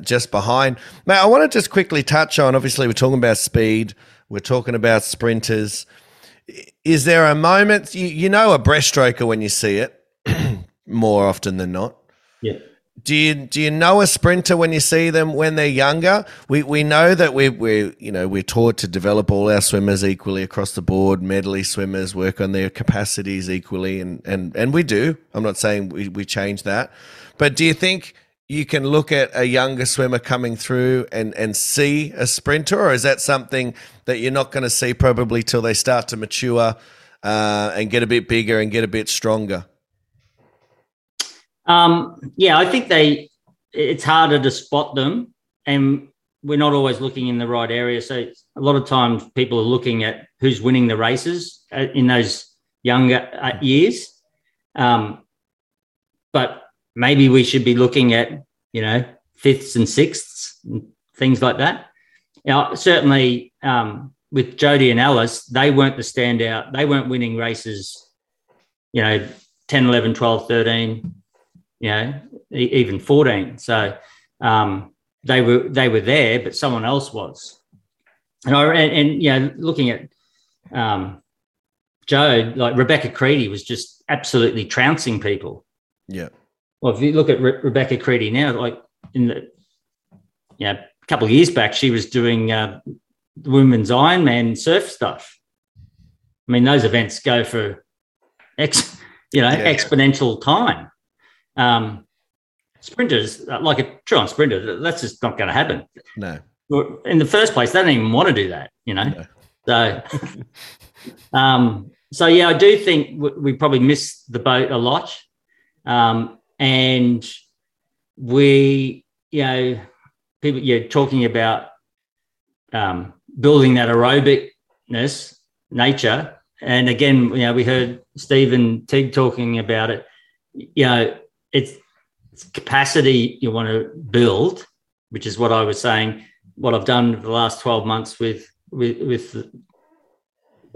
just behind. Matt, I want to just quickly touch on, obviously we're talking about speed, we're talking about sprinters. Is there a moment, you know a breaststroker when you see it more often than not? Yeah. Do you know a sprinter when you see them when they're younger? We know that we're taught to develop all our swimmers equally across the board, medley swimmers, work on their capacities equally, and we do. I'm not saying we change that. But do you think you can look at a younger swimmer coming through and see a sprinter, or is that something that you're not going to see probably till they start to mature and get a bit bigger and get a bit stronger? I think it's harder to spot them. And we're not always looking in the right area. So a lot of times people are looking at who's winning the races in those younger years. But maybe we should be looking at, you know, fifths and sixths and things like that. Now, certainly with Jodie and Alice, they weren't the standout. They weren't winning races, you know, 10, 11, 12, 13, you know, even 14. So they were there, but someone else was. And you know, looking at Jodie, like Rebecca Creedy was just absolutely trouncing people. Yeah. Well, if you look at Rebecca Creedy now, like in the, you know, a couple of years back, she was doing women's Ironman surf stuff. I mean, those events go for exponential time. Sprinters, like a true-on sprinter, that's just not going to happen. No. In the first place, they don't even want to do that, you know. No. So, so yeah, I do think we probably missed the boat a lot. And we, you know, people, you're talking about building that aerobicness, nature. And again, you know, we heard Stephen Tigg talking about it. You know, it's capacity you want to build, which is what I was saying, what I've done for the last 12 months with the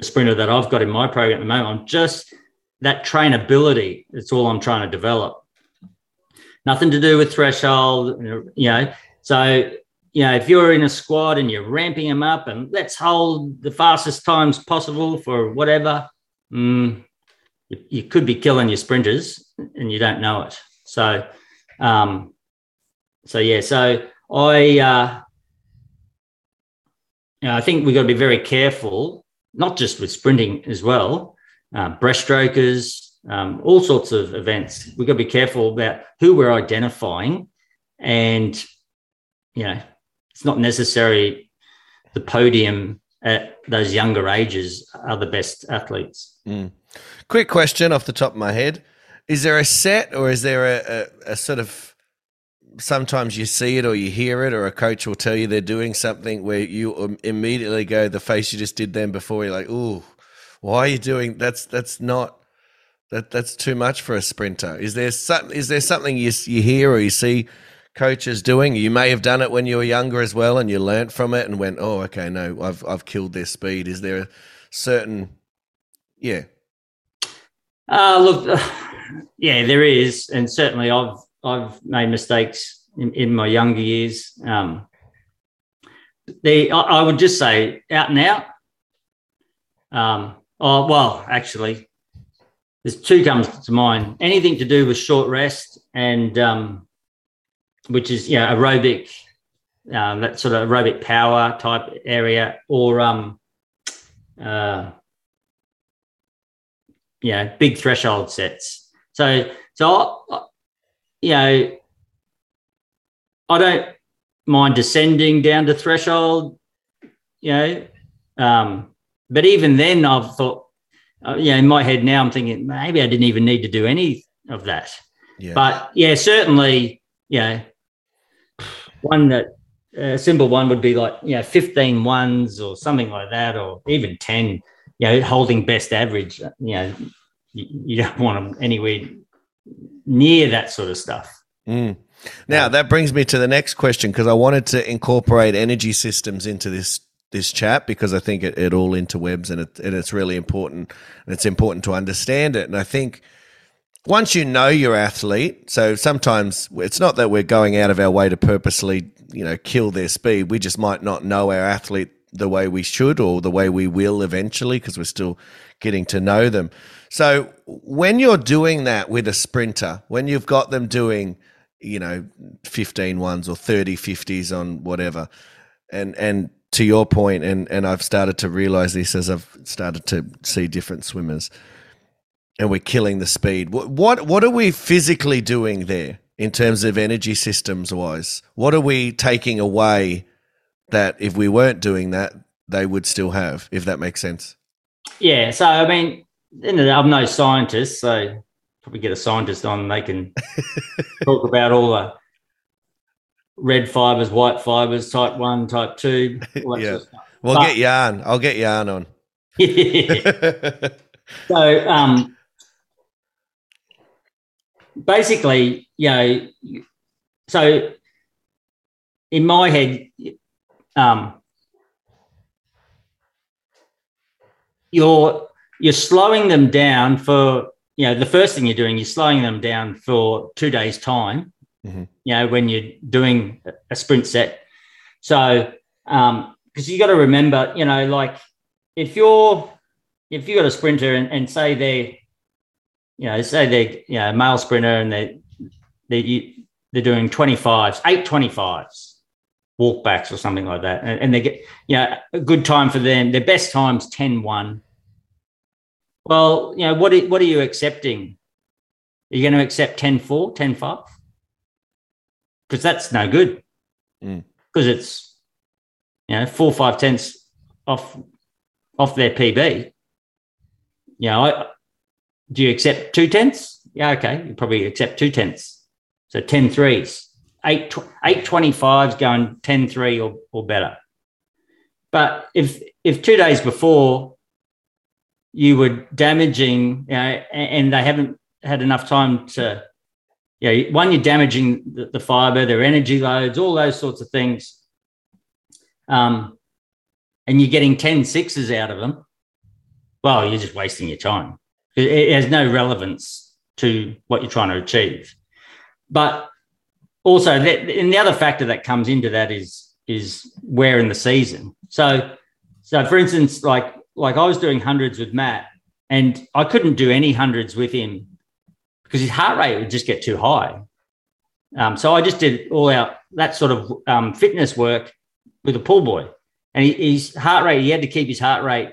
sprinter that I've got in my program at the moment. I'm just that trainability. It's all I'm trying to develop. Nothing to do with threshold, you know. So, you know, if you're in a squad and you're ramping them up and let's hold the fastest times possible for whatever, you could be killing your sprinters and you don't know it. So, I think we've got to be very careful, not just with sprinting as well, breaststrokers, all sorts of events. We've got to be careful about who we're identifying, and, you know, it's not necessary the podium at those younger ages are the best athletes. Mm. Quick question off the top of my head. Is there a set, or is there a sort of, sometimes you see it or you hear it, or a coach will tell you they're doing something where you immediately go, the face you just did then before, you're like, ooh, why are you doing that's too much for a sprinter? Is there something you hear or you see coaches doing? You may have done it when you were younger as well, and you learnt from it and went, oh, okay, no, I've killed their speed. Is there a certain, there is, and certainly I've made mistakes in my younger years. I would just say out and out. There's two comes to mind. Anything to do with short rest and which is, you know, aerobic, that sort of aerobic power type area, or big threshold sets. So I don't mind descending down to threshold, you know, but even then I've thought, in my head now I'm thinking maybe I didn't even need to do any of that. Yeah. But, yeah, certainly, you know, a simple one would be like, you know, 15 ones or something like that, or even 10, you know, holding best average. You know, you don't want them anywhere near that sort of stuff. Mm. Now, that brings me to the next question, because I wanted to incorporate energy systems into this chat, because I think it all interwebs, and it's really important, and it's important to understand it. And I think once you know your athlete, so sometimes it's not that we're going out of our way to purposely, you know, kill their speed. We just might not know our athlete the way we should, or the way we will eventually, because we're still getting to know them. So when you're doing that with a sprinter, when you've got them doing, you know, 15 ones or 30 50s on whatever, and to your point, and I've started to realize this as I've started to see different swimmers, and we're killing the speed. What are we physically doing there in terms of energy systems wise? What are we taking away that if we weren't doing that, they would still have, if that makes sense? Yeah, so, I mean, I'm no scientist, so probably get a scientist on and they can talk about all the red fibres, white fibres, type 1, type 2. Yeah. We'll get yarn. I'll get yarn on. So basically, so in my head, you're slowing them down for, the first thing you're doing, you're slowing them down for 2 days' time, when you're doing a sprint set. So because you got to remember, if you've got a sprinter and say they're, a male sprinter and they're doing 25s, 8 25s, walk backs or something like that, and they get, a good time for them. Their best time's 10-1. Well, what are you accepting? Are you going to accept 10-4, 10-5? Because that's no good. Because it's, 4-5 tenths off their PB. Do you accept 2 tenths? Yeah, okay, you probably accept 2 tenths. So 10-3s, 8 25s going 10-3 or better. But if 2 days before you were damaging, and they haven't had enough time to, one, you're damaging the fibre, their energy loads, all those sorts of things. And you're getting 10-6s out of them, well, you're just wasting your time. It has no relevance to what you're trying to achieve. But also, and the other factor that comes into that is where in the season. So for instance, like I was doing hundreds with Matt, and I couldn't do any hundreds with him because his heart rate would just get too high. So I just did all out that sort of fitness work with a pool boy. And his heart rate, he had to keep his heart rate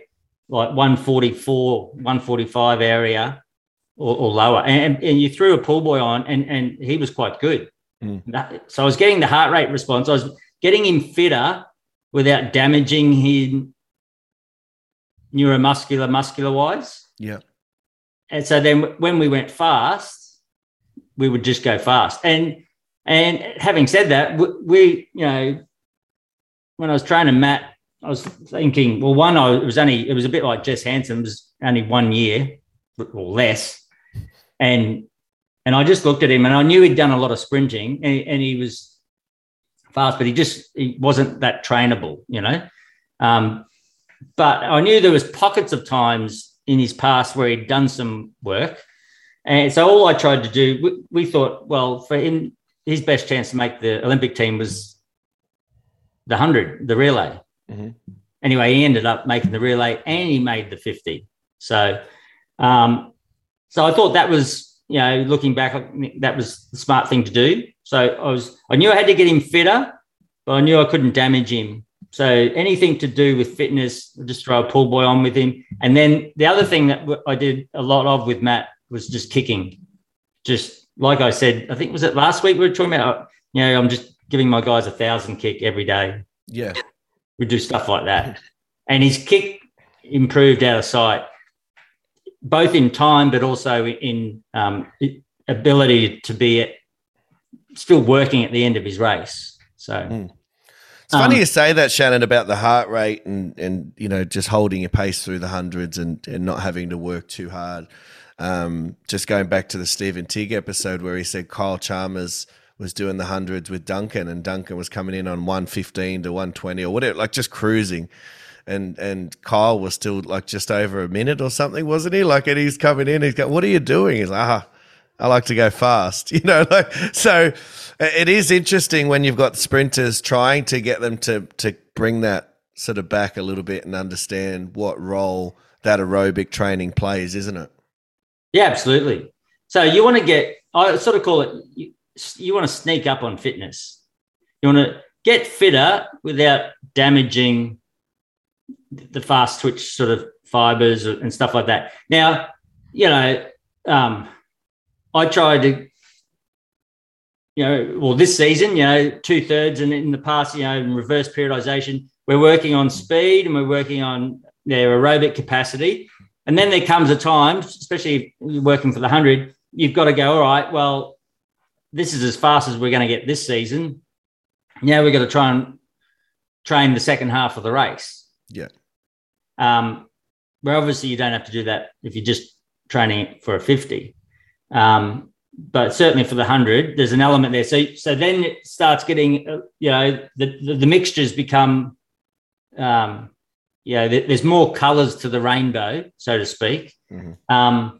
like 144, 145 area or lower. And you threw a pool boy on and he was quite good. So I was getting the heart rate response. I was getting him fitter without damaging him muscular-wise. Yeah. And so then when we went fast, we would just go fast. And having said that, we when I was training Matt, I was thinking, well, it was a bit like Jess Hanson, it was only 1 year or less. And I just looked at him and I knew he'd done a lot of sprinting and he was fast, but he wasn't that trainable, but I knew there was pockets of times in his past where he'd done some work. And so all I tried to do, we thought, well, for him, his best chance to make the Olympic team was the 100, the relay. Anyway, he ended up making the relay and he made the 50. So I thought that was, looking back, that was the smart thing to do. So I knew I had to get him fitter, but I knew I couldn't damage him. So anything to do with fitness, just throw a pool boy on with him. And then the other thing that I did a lot of with Matt was just kicking. Just like I said, I think was it last week we were talking about, I'm just giving my guys 1,000 kick every day. Yeah. We do stuff like that. And his kick improved out of sight, both in time but also in ability to be still working at the end of his race. So it's funny you say that, Shannon, about the heart rate and just holding your pace through the hundreds and not having to work too hard. Just going back to the Stephen Tigg episode where he said Kyle Chalmers was doing the hundreds with Duncan and Duncan was coming in on 115 to 120 or whatever, like just cruising. And Kyle was still like just over a minute or something, wasn't he? Like, and he's coming in, he's going, what are you doing? He's like, I like to go fast, like, so it is interesting when you've got sprinters trying to get them to bring that sort of back a little bit and understand what role that aerobic training plays, isn't it? Yeah, absolutely. So you want to get, I sort of call it, you want to sneak up on fitness. You want to get fitter without damaging the fast twitch sort of fibers and stuff like that. Now, I try to, this season, 2/3 and in the past, in reverse periodization, we're working on speed and we're working on their aerobic capacity. And then there comes a time, especially if you're working for the 100, you've got to go, all right, well, this is as fast as we're going to get this season. now we've got to try and train the second half of the race. Yeah. Where obviously you don't have to do that if you're just training for a 50. But certainly for the 100, there's an element there. So then it starts getting, you know, the mixtures become, you know, there's more colours to the rainbow, so to speak. Mm-hmm.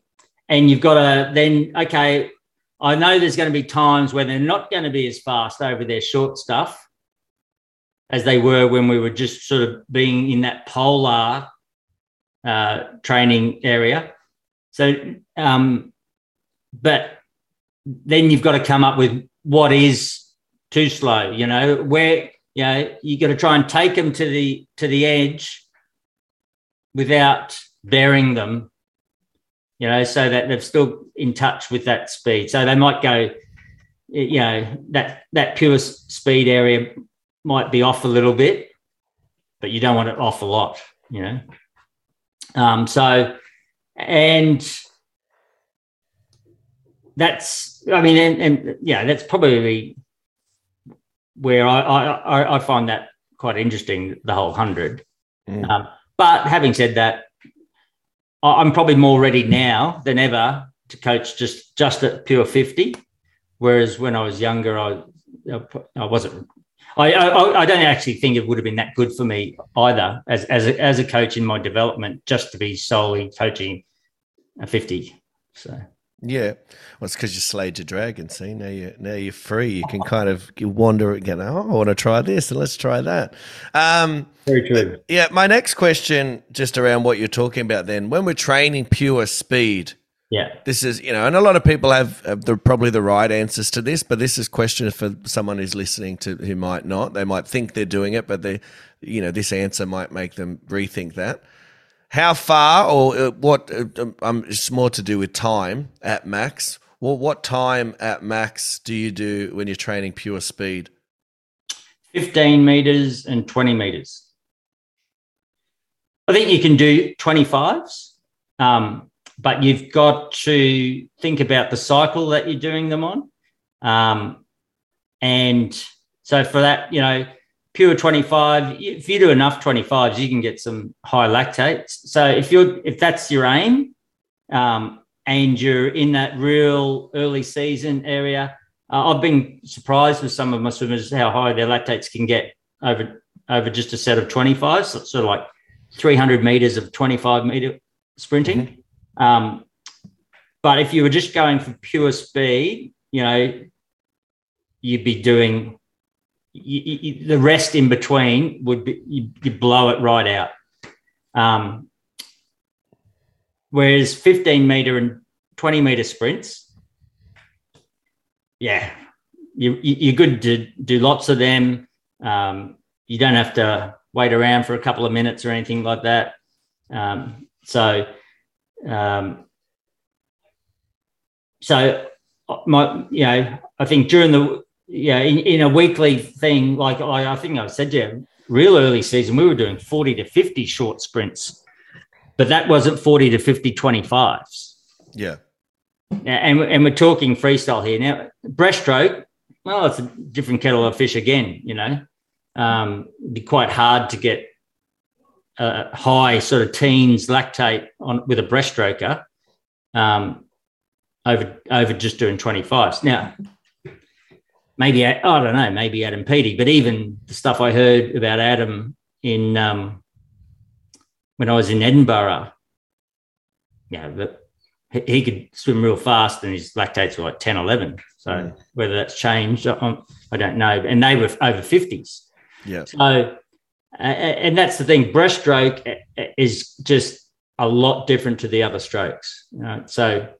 And you've got to then, okay, I know there's going to be times where they're not going to be as fast over their short stuff as they were when we were just sort of being in that polar training area. So, but then you've got to come up with what is too slow, you know, where, you know, you've got to try and take them to the edge without bearing them, you know, so that they're still in touch with that speed. So they might go, you know, that pure speed area might be off a little bit, but you don't want it off a lot, you know. That's, I mean, and yeah, that's probably where I find that quite interesting, the whole 100. Mm. But having said that, I'm probably more ready now than ever to coach just at pure 50, whereas when I was younger, I wasn't. I don't actually think it would have been that good for me either as a coach in my development just to be solely coaching a 50. So. Yeah, well, it's because you slayed your dragon. See, now you're free. You can kind of wander again. Oh, I want to try this, and let's try that. Very true. Yeah, my next question, just around what you're talking about, then, when we're training pure speed. Yeah, this is, you know, and a lot of people have probably the right answers to this, but this is question for someone who's listening to who might not. They might think they're doing it, but they, you know, this answer might make them rethink that. How far or what – it's more to do with time at max. Well, what time at max do you do when you're training pure speed? 15 metres and 20 metres. I think you can do 25s, but you've got to think about the cycle that you're doing them on. And so for that, you know, pure 25, if you do enough 25s, you can get some high lactates. So if that's your aim, and you're in that real early season area, I've been surprised with some of my swimmers how high their lactates can get over just a set of 25s, so sort of like 300 metres of 25-metre sprinting. Mm-hmm. But if you were just going for pure speed, you know, you'd be doing... the rest in between would be you blow it right out. Whereas 15-metre and 20-metre sprints, yeah, you're good to do lots of them. You don't have to wait around for a couple of minutes or anything like that. So I think during the... Yeah, in a weekly thing, like I think I said to you, real early season, we were doing 40 to 50 short sprints, but that wasn't 40 to 50 25s. Yeah. And we're talking freestyle here. Now, breaststroke, well, it's a different kettle of fish again, you know. It'd be quite hard to get a high sort of teens lactate with a breaststroker over just doing 25s. Now... Maybe, I don't know, maybe Adam Peaty, but even the stuff I heard about Adam in when I was in Edinburgh, yeah, but he could swim real fast and his lactates were like 10, 11. So whether that's changed, I don't know. And they were over 50s. Yeah. So, and that's the thing, breaststroke is just a lot different to the other strokes. You know? So,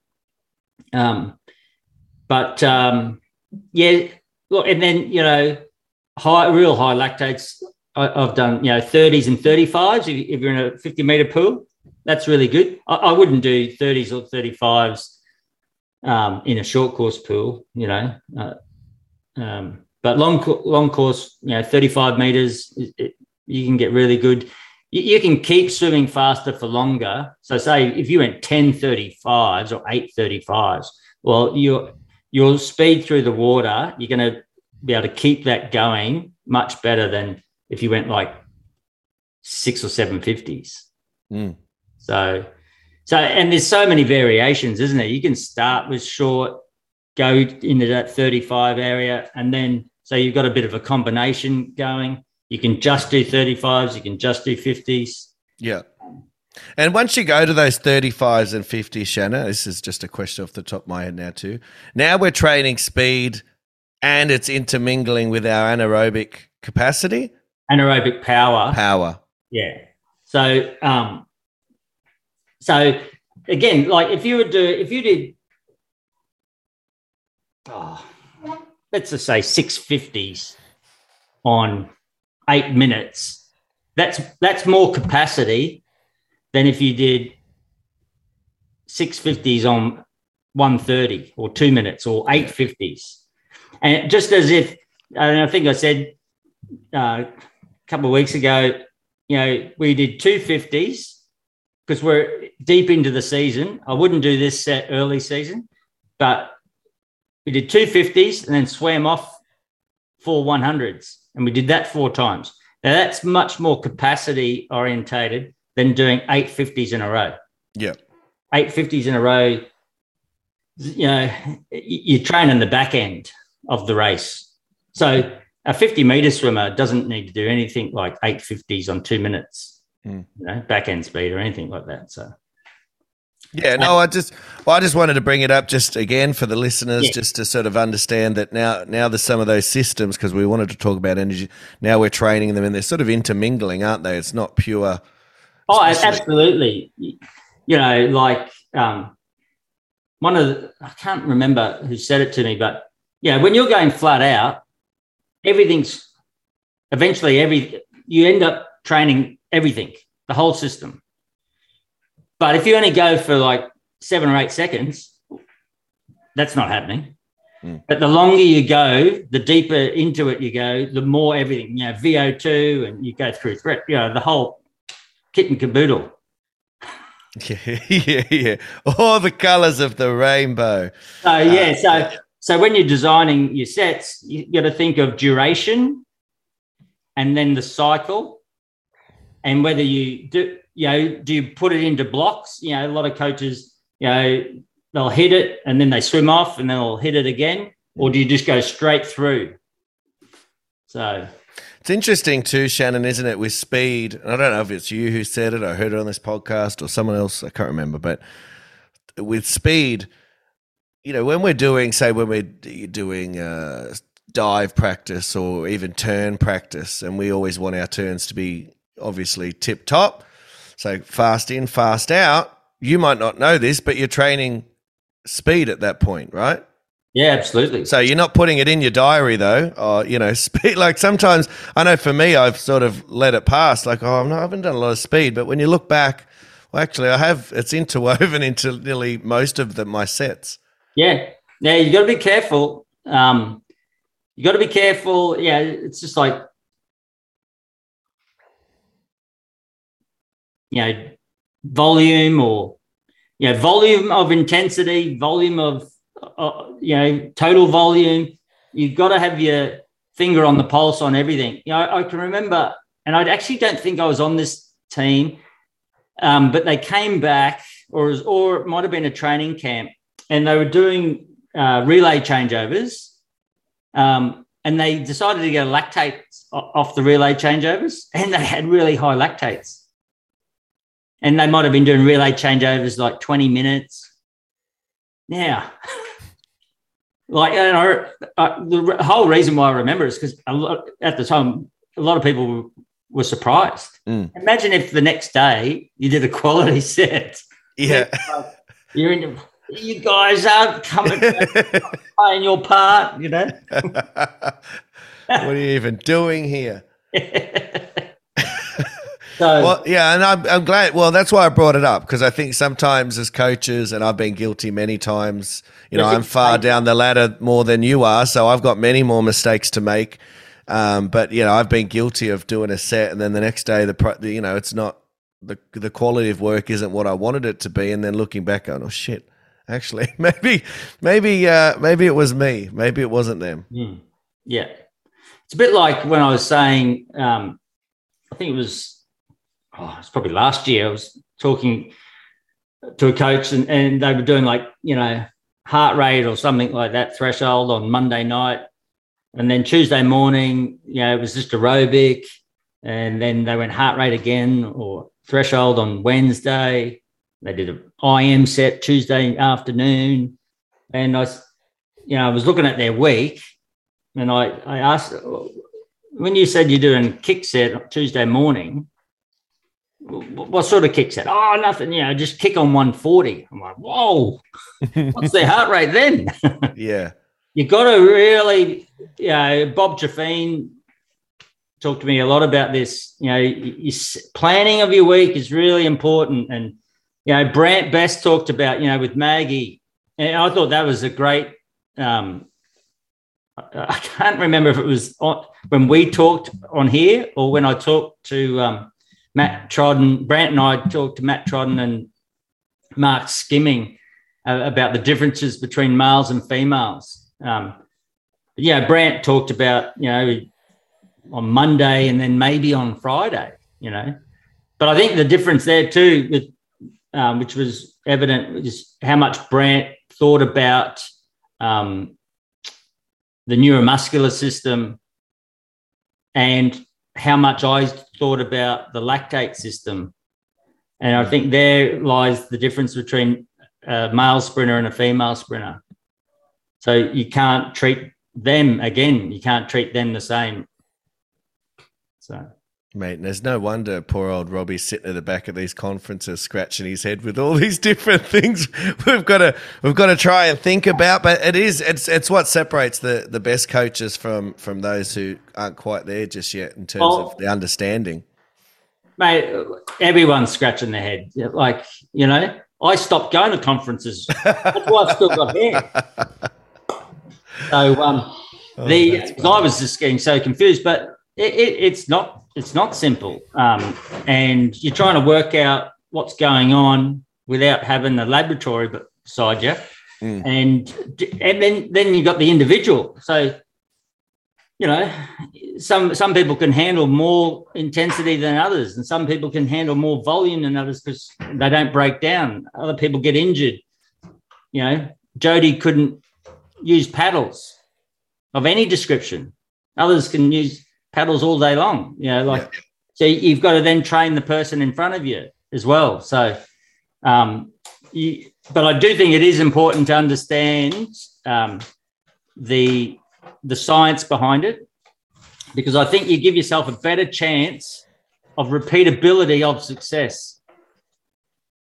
yeah. Look, and then, you know, real high lactates, I've done, you know, 30s and 35s if you're in a 50-metre pool. That's really good. I wouldn't do 30s or 35s in a short course pool, you know. But long course, you know, 35 metres, you can get really good. You can keep swimming faster for longer. So say if you went 10 35s or 8 35s, well, your speed through the water, you're going to be able to keep that going much better than if you went like 6 or 750s. Mm. So and there's so many variations, isn't there? You can start with short, go into that 35 area, and then so you've got a bit of a combination going. You can just do 35s, you can just do 50s. Yeah. And once you go to those 35s and 50s, Shannon, this is just a question off the top of my head now too. Now we're training speed and it's intermingling with our anaerobic capacity. Anaerobic power. Power. Yeah. So so again, like if you did let's just say 650s on 8 minutes, that's more capacity than if you did 650s on 1:30 or 2 minutes or 8:50s. And just as if, and I think I said a couple of weeks ago, you know, we did 2:50s because we're deep into the season. I wouldn't do this set early season, but we did 2:50s and then swam off 4 100s, and we did that 4 times. Now, that's much more capacity orientated than doing 8:50s in a row. Yeah. 8:50s in a row, you know, you're training the back end of the race. So a 50-metre swimmer doesn't need to do anything like 8:50s on 2 minutes, you know, back end speed or anything like that. So. Yeah, no, I just wanted to bring it up just again for the listeners, just to sort of understand that now there's some of those systems, because we wanted to talk about energy. Now we're training them and they're sort of intermingling, aren't they? It's not pure. Oh, absolutely. You know, like one of the, I can't remember who said it to me, but yeah, when you're going flat out, everything's eventually you end up training everything, the whole system. But if you only go for like 7 or 8 seconds, that's not happening. Mm. But the longer you go, the deeper into it you go, the more everything, you know, VO2, and you go through threat, you know, the whole kit and caboodle. Yeah. All the colours of the rainbow. So when you're designing your sets, you got to think of duration and then the cycle and whether you do. You know, do you put it into blocks? You know, a lot of coaches, you know, they'll hit it and then they swim off and they'll hit it again. Or do you just go straight through? So it's interesting too, Shannon, isn't it, with speed? And I don't know if it's you who said it, I heard it on this podcast or someone else, I can't remember, but with speed, you know, when we're doing, say, dive practice or even turn practice, and we always want our turns to be obviously tip top. So fast in, fast out, you might not know this, but you're training speed at that point, right? Yeah, absolutely. So you're not putting it in your diary though, or, you know, speed. Like sometimes, I know for me, I've sort of let it pass, like, oh, I haven't done a lot of speed. But when you look back, well, actually I have, it's interwoven into nearly most of my sets. Yeah. Now you've got to be careful. Yeah, it's just like, you know, volume of intensity, volume of, you know, total volume. You've got to have your finger on the pulse on everything. You know, I can remember, and I actually don't think I was on this team, but they came back, or it might have been a training camp, and they were doing relay changeovers, and they decided to get a lactate off the relay changeovers, and they had really high lactates. And they might have been doing relay changeovers like 20 minutes. Now, like, and the whole reason why I remember is because at the time, a lot of people were surprised. Mm. Imagine if the next day you did a quality set. Yeah. You guys aren't coming back playing your part, you know. What are you even doing here? So, well, yeah, and I'm glad. Well, that's why I brought it up, because I think sometimes as coaches, and I've been guilty many times, you know, I'm far down the ladder more than you are, so I've got many more mistakes to make. But, you know, I've been guilty of doing a set and then the next day, you know, it's not the quality of work isn't what I wanted it to be, and then looking back going, oh, shit, actually, maybe it was me. Maybe it wasn't them. Mm. Yeah. It's a bit like when I was saying, I think it was, it's probably last year, I was talking to a coach and they were doing like, you know, heart rate or something like that threshold on Monday night. And then Tuesday morning, you know, it was just aerobic. And then they went heart rate again or threshold on Wednesday. They did an IM set Tuesday afternoon. And I was looking at their week and I asked, when you said you're doing kick set on Tuesday morning, what sort of kick set? Oh, nothing, just kick on 140. I'm like, whoa, what's their heart rate then? Yeah. You've got to really, Bob Chaffin talked to me a lot about this. You know, your planning of your week is really important. And, Brant Best talked about, with Maggie, and I thought that was a great, I can't remember if it was when we talked on here or when I talked to Matt Trodden. Brant and I talked to Matt Trodden and Mark Skimming about the differences between males and females. Brant talked about, on Monday and then maybe on Friday, But I think the difference there too, with, which was evident, is how much Brant thought about the neuromuscular system and how much I thought about the lactate system. And I think there lies the difference between a male sprinter and a female sprinter. So you can't treat them, the same. So, mate, and there's no wonder poor old Robbie's sitting at the back of these conferences scratching his head with all these different things we've got to try and think about. But it's what separates the best coaches from those who aren't quite there just yet in terms of the understanding. Mate, everyone's scratching their head. Like, I stopped going to conferences. That's why I've still got hair. So I was just getting so confused, but it's not simple, and you're trying to work out what's going on without having the laboratory beside you, and then you got the individual. So some people can handle more intensity than others, and some people can handle more volume than others because they don't break down. Other people get injured. Jodie couldn't use paddles of any description. Others can use paddles all day long, So you've got to then train the person in front of you as well. So, but I do think it is important to understand the science behind it, because I think you give yourself a better chance of repeatability of success.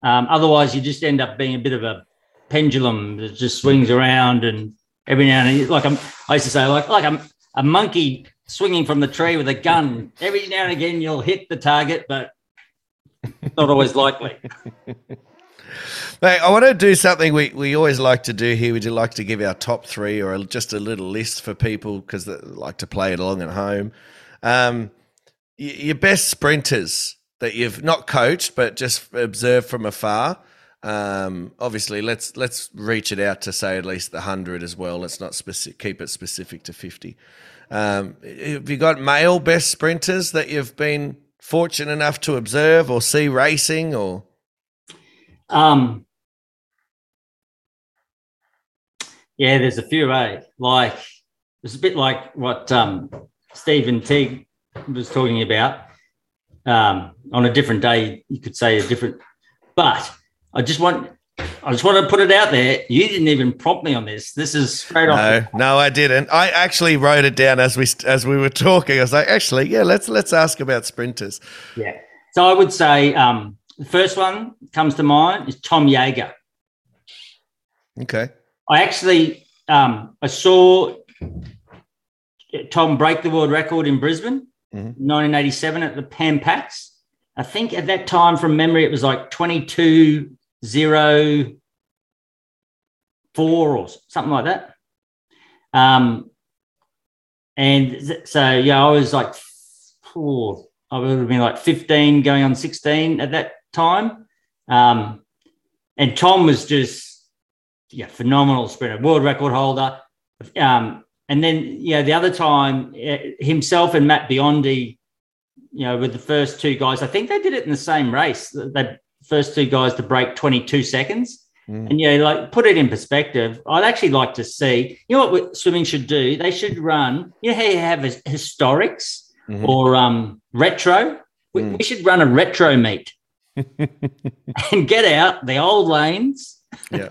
Otherwise, you just end up being a bit of a pendulum that just swings around, and every now and then, I used to say, like a monkey swinging from the tree with a gun. Every now and again you'll hit the target, but not always likely. Mate, I want to do something we always like to do here. Would you like to give our top three or just a little list for people because they like to play it along at home? Your best sprinters that you've not coached but just observed from afar. Obviously, let's reach it out to say at least the 100 as well. Let's not keep it specific to 50. Have you got male best sprinters that you've been fortunate enough to observe or see racing or? Yeah, there's a few, eh? Like, it's a bit like what Stephen Tigg was talking about. On a different day, you could say but I just want to put it out there. You didn't even prompt me on this. This is straight off. No, I didn't. I actually wrote it down as we were talking. I was like, actually, yeah, let's ask about sprinters. Yeah. So I would say the first one comes to mind is Tom Jager. Okay. I actually I saw Tom break the world record in Brisbane, in 1987 at the Pan Pacs. I think at that time, from memory, it was like 22:04 or something like that. I was like, I would have been like 15 going on 16 at that time. And Tom was just phenomenal sprinter, world record holder. And then, you know, the other time, himself and Matt Biondi, you know, were the first two guys. I think they did it in the same race. The first two guys to break 22 seconds. Mm. And, you know, like, put it in perspective. I'd actually like to see, you know what swimming should do? They should run, you know how you have historics or retro? We should run a retro meet and get out the old lanes. Yeah.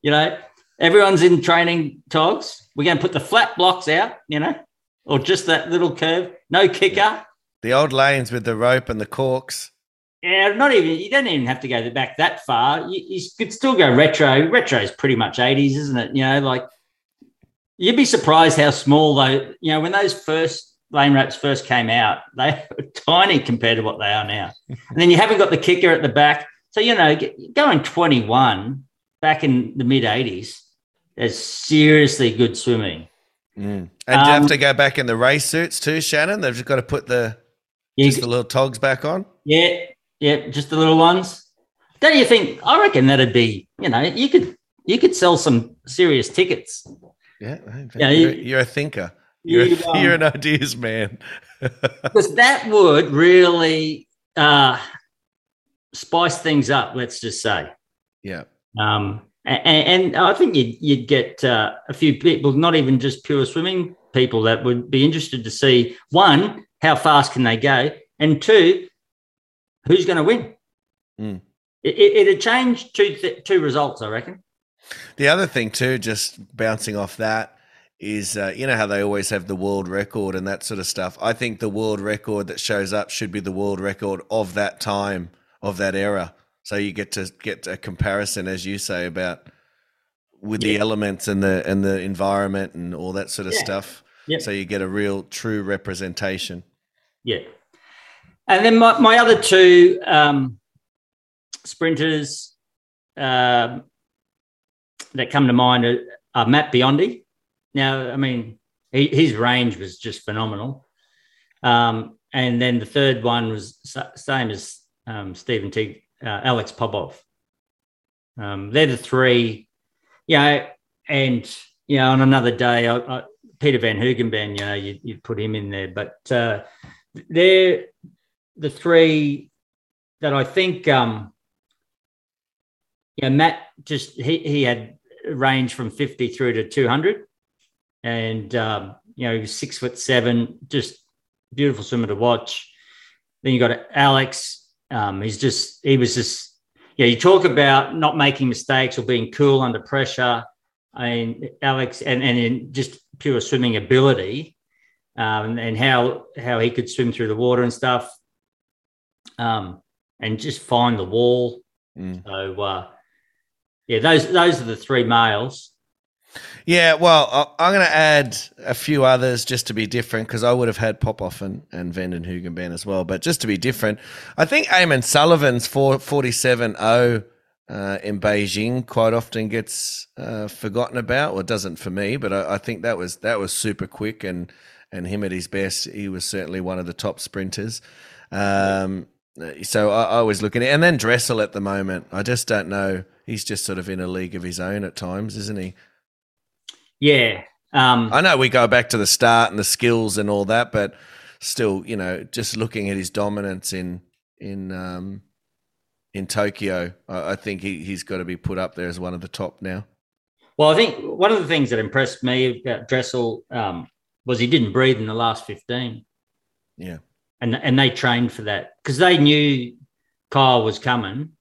You know, everyone's in training togs. We're going to put the flat blocks out, you know, or just that little curve, no kicker. Yeah. The old lanes with the rope and the corks. Yeah, not even, you don't even have to go back that far. You could still go retro. Retro is pretty much 80s, isn't it? You know, like, you'd be surprised how small, though, you know, when those first lane wraps first came out, they were tiny compared to what they are now. And then you haven't got the kicker at the back. So, you know, going 21 back in the mid-80s is seriously good swimming. Mm. And do you have to go back in the race suits too, Shannon? They've just got to put the little togs back on? Yeah. Yeah, just the little ones. Don't you think? I reckon that'd be, you know, you could sell some serious tickets. Yeah, you're a thinker. You're an ideas man. Because that would really spice things up. Let's just say. Yeah. And I think you'd get a few people, not even just pure swimming people, that would be interested to see, one, how fast can they go, and two, who's going to win? Mm. It'd change two results, I reckon. The other thing too, just bouncing off that, is you know how they always have the world record and that sort of stuff. I think the world record that shows up should be the world record of that time, of that era. So you get a comparison, as you say, about with the elements and the environment and all that sort of stuff. Yep. So you get a real true representation. Yeah. And then my other two sprinters that come to mind are Matt Biondi. Now, I mean, his range was just phenomenal. And then the third one was same as Stephen Tigg, Alex Popov. They're the three, you know, and, you know, on another day, Peter Van Hoogenband, you know, you'd put him in there. But they're the three that I think, Matt just, he had range from 50 through to 200 and, you know, he was 6'7", just beautiful swimmer to watch. Then you got Alex. You talk about not making mistakes or being cool under pressure. I mean, Alex and in just pure swimming ability and how he could swim through the water and stuff. And just find the wall. Mm. So, those are the three males. Yeah, well, I'm going to add a few others just to be different, because I would have had Popoff and Vanden Hoogenband as well, but just to be different, I think Eamon Sullivan's 4:47.0 in Beijing quite often gets forgotten about, or doesn't for me, but I think that was super quick, and him at his best, he was certainly one of the top sprinters. So I always look at it. And then Dressel at the moment, I just don't know. He's just sort of in a league of his own at times, isn't he? Yeah. I know we go back to the start and the skills and all that, but still, you know, just looking at his dominance in Tokyo, I think he's got to be put up there as one of the top now. Well, I think one of the things that impressed me about Dressel was he didn't breathe in the last 15. Yeah. And they trained for that because they knew Kyle was coming.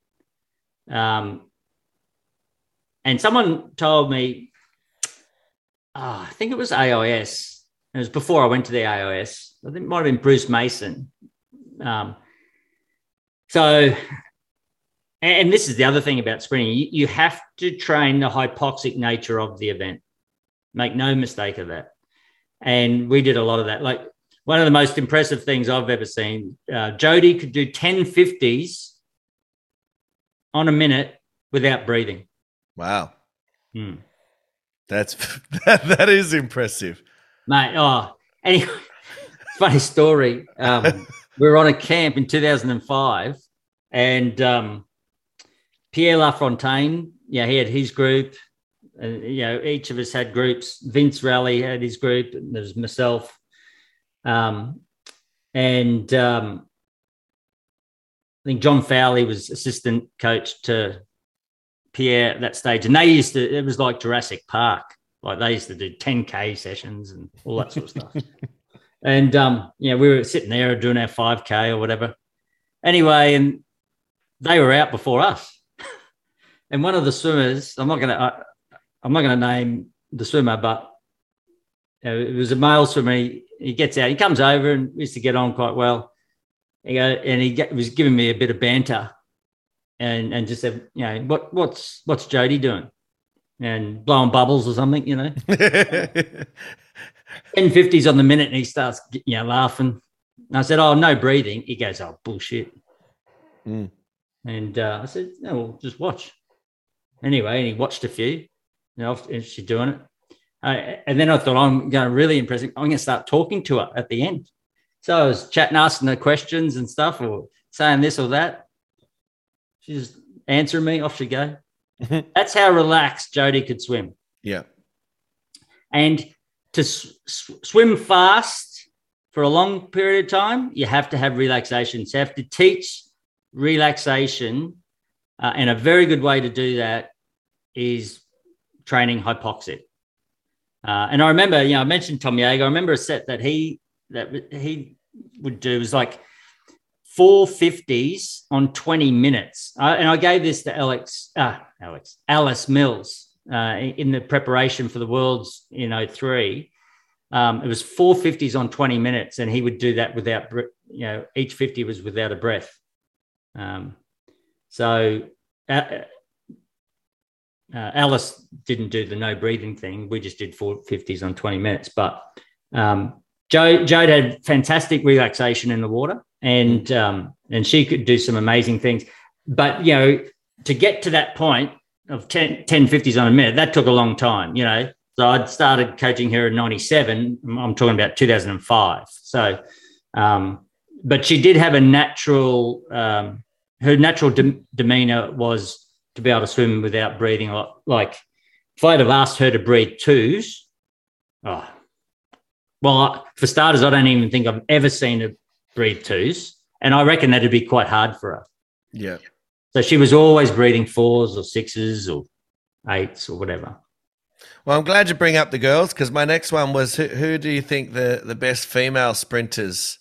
And someone told me, I think it was AIS. It was before I went to the AIS. I think it might have been Bruce Mason. And this is the other thing about sprinting. You have to train the hypoxic nature of the event. Make no mistake of that. And we did a lot of that. Like, one of the most impressive things I've ever seen, Jodie could do 10:50s on a minute without breathing. Wow. Mm. That is impressive. Mate, anyway, funny story. We were on a camp in 2005 and Pierre Lafontaine, yeah, he had his group, you know, each of us had groups. Vince Raleigh had his group, and there's myself. I think John Fowley was assistant coach to Pierre at that stage. And they used to, it was like Jurassic Park. Like they used to do 10K sessions and all that sort of stuff. And, you know, we were sitting there doing our 5K or whatever. Anyway, and they were out before us. And one of the swimmers, I'm not going to name the swimmer, but it was a male swimmer. He gets out, he comes over, and we used to get on quite well. He was giving me a bit of banter, and just said, you know, what's Jodie doing? And blowing bubbles or something, you know. 1050s on the minute, and he starts, you know, laughing. And I said, oh, no breathing. He goes, oh, bullshit. Mm. And I said, no, well, just watch. Anyway, and he watched a few. You know, and she's doing it. And then I thought, I'm going to really impress her. I'm going to start talking to her at the end. So I was chatting, asking her questions and stuff, or saying this or that. She just answering me. Off she go. That's how relaxed Jodie could swim. Yeah. And to swim fast for a long period of time, you have to have relaxation. So you have to teach relaxation. And a very good way to do that is training hypoxic. And I remember, you know, I mentioned Tom Jager. I remember a set that he would do was like 450s on 20 minutes. And I gave this to Alice Mills in the preparation for the Worlds in 2003. It was 450s on 20 minutes, and he would do that without, you know, each 50 was without a breath. So Alice didn't do the no breathing thing. We just did 450s on 20 minutes, but Jodie had fantastic relaxation in the water, and she could do some amazing things. But, you know, to get to that point of 1050s on a minute, that took a long time, you know. So I'd started coaching her in 97. I'm talking about 2005. So, but she did have a natural, her natural demeanour was to be able to swim without breathing. Like if I'd have asked her to breathe twos, well, for starters, I don't even think I've ever seen her breathe twos, and I reckon that'd be quite hard for her. Yeah. So she was always breathing fours or sixes or eights or whatever. Well, I'm glad you bring up the girls, because my next one was who do you think the best female sprinters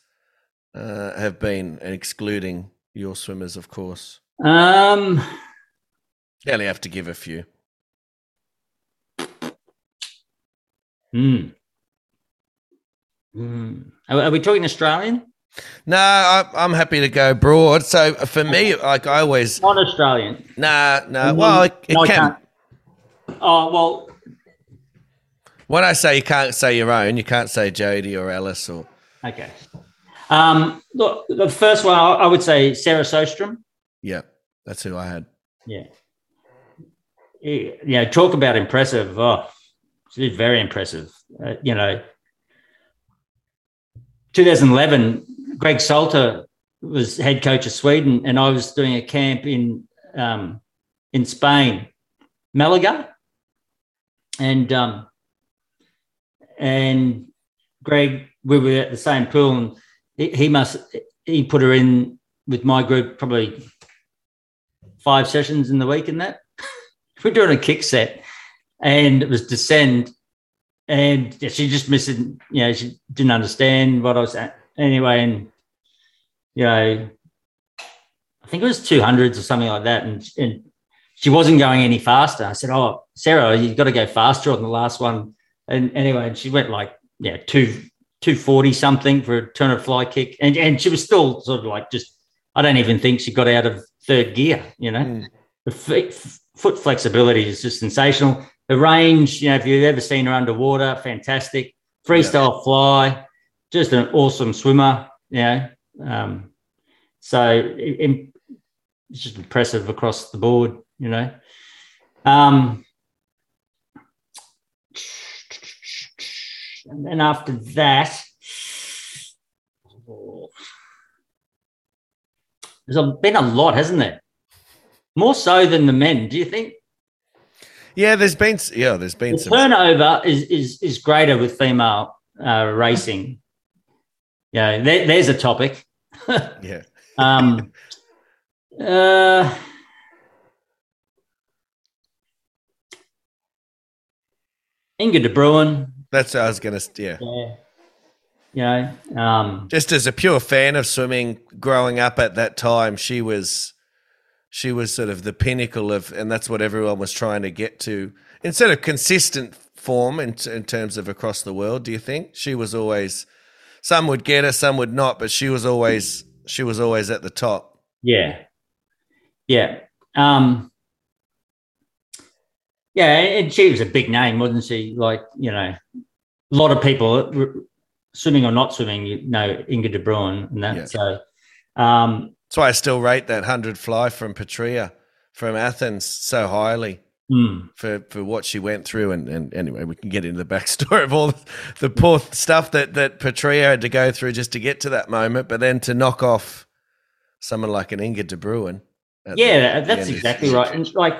have been, excluding your swimmers, of course? You only have to give a few. Are we talking Australian? No, I'm happy to go broad. So for me, like I always... Not Australian. No. Well, it can... Oh, well... When I say you can't say your own, you can't say Jodie or Alice or... Okay. Look, the first one, I would say Sarah Sostrom. Yeah, that's who I had. Yeah. Yeah, talk about impressive. Oh, she's very impressive. You know... 2011, Greg Salter was head coach of Sweden, and I was doing a camp in Spain, Malaga, and Greg, we were at the same pool, and he put her in with my group probably 5 sessions in the week in that. We're doing a kick set, and it was descend. And she just missed it, you know, she didn't understand what I was at. Anyway, and, you know, I think it was 200s or something like that, and she wasn't going any faster. I said, oh, Sarah, you've got to go faster on the last one. And anyway, and she went like, yeah, 240-something for a turn of fly kick. And she was still sort of like just, I don't even think she got out of third gear, you know. Mm. The foot flexibility is just sensational. The range, you know, if you've ever seen her underwater, fantastic. Freestyle fly, just an awesome swimmer, you know. So it's just impressive across the board, you know. And then after that, there's been a lot, hasn't there? More so than the men, do you think? Yeah, there's been some turnover is greater with female racing. Yeah, there's a topic. Yeah. Inge de Bruijn. That's what I was going to, yeah. Yeah. You know, just as a pure fan of swimming, growing up at that time, she was sort of the pinnacle of, and that's what everyone was trying to get to. Instead of consistent form in terms of across the world, do you think? She was always, some would get her, some would not, but she was always at the top. Yeah. Yeah. Yeah, and she was a big name, wasn't she? Like, you know, a lot of people, swimming or not swimming, you know, Inge de Bruijn and that. Yeah. So that's why I still rate that 100 fly from Petria from Athens so highly for what she went through. And anyway, we can get into the backstory of all the poor stuff that Petria had to go through just to get to that moment, but then to knock off someone like an Inge de Bruijn. Yeah, that's exactly right. And it's like,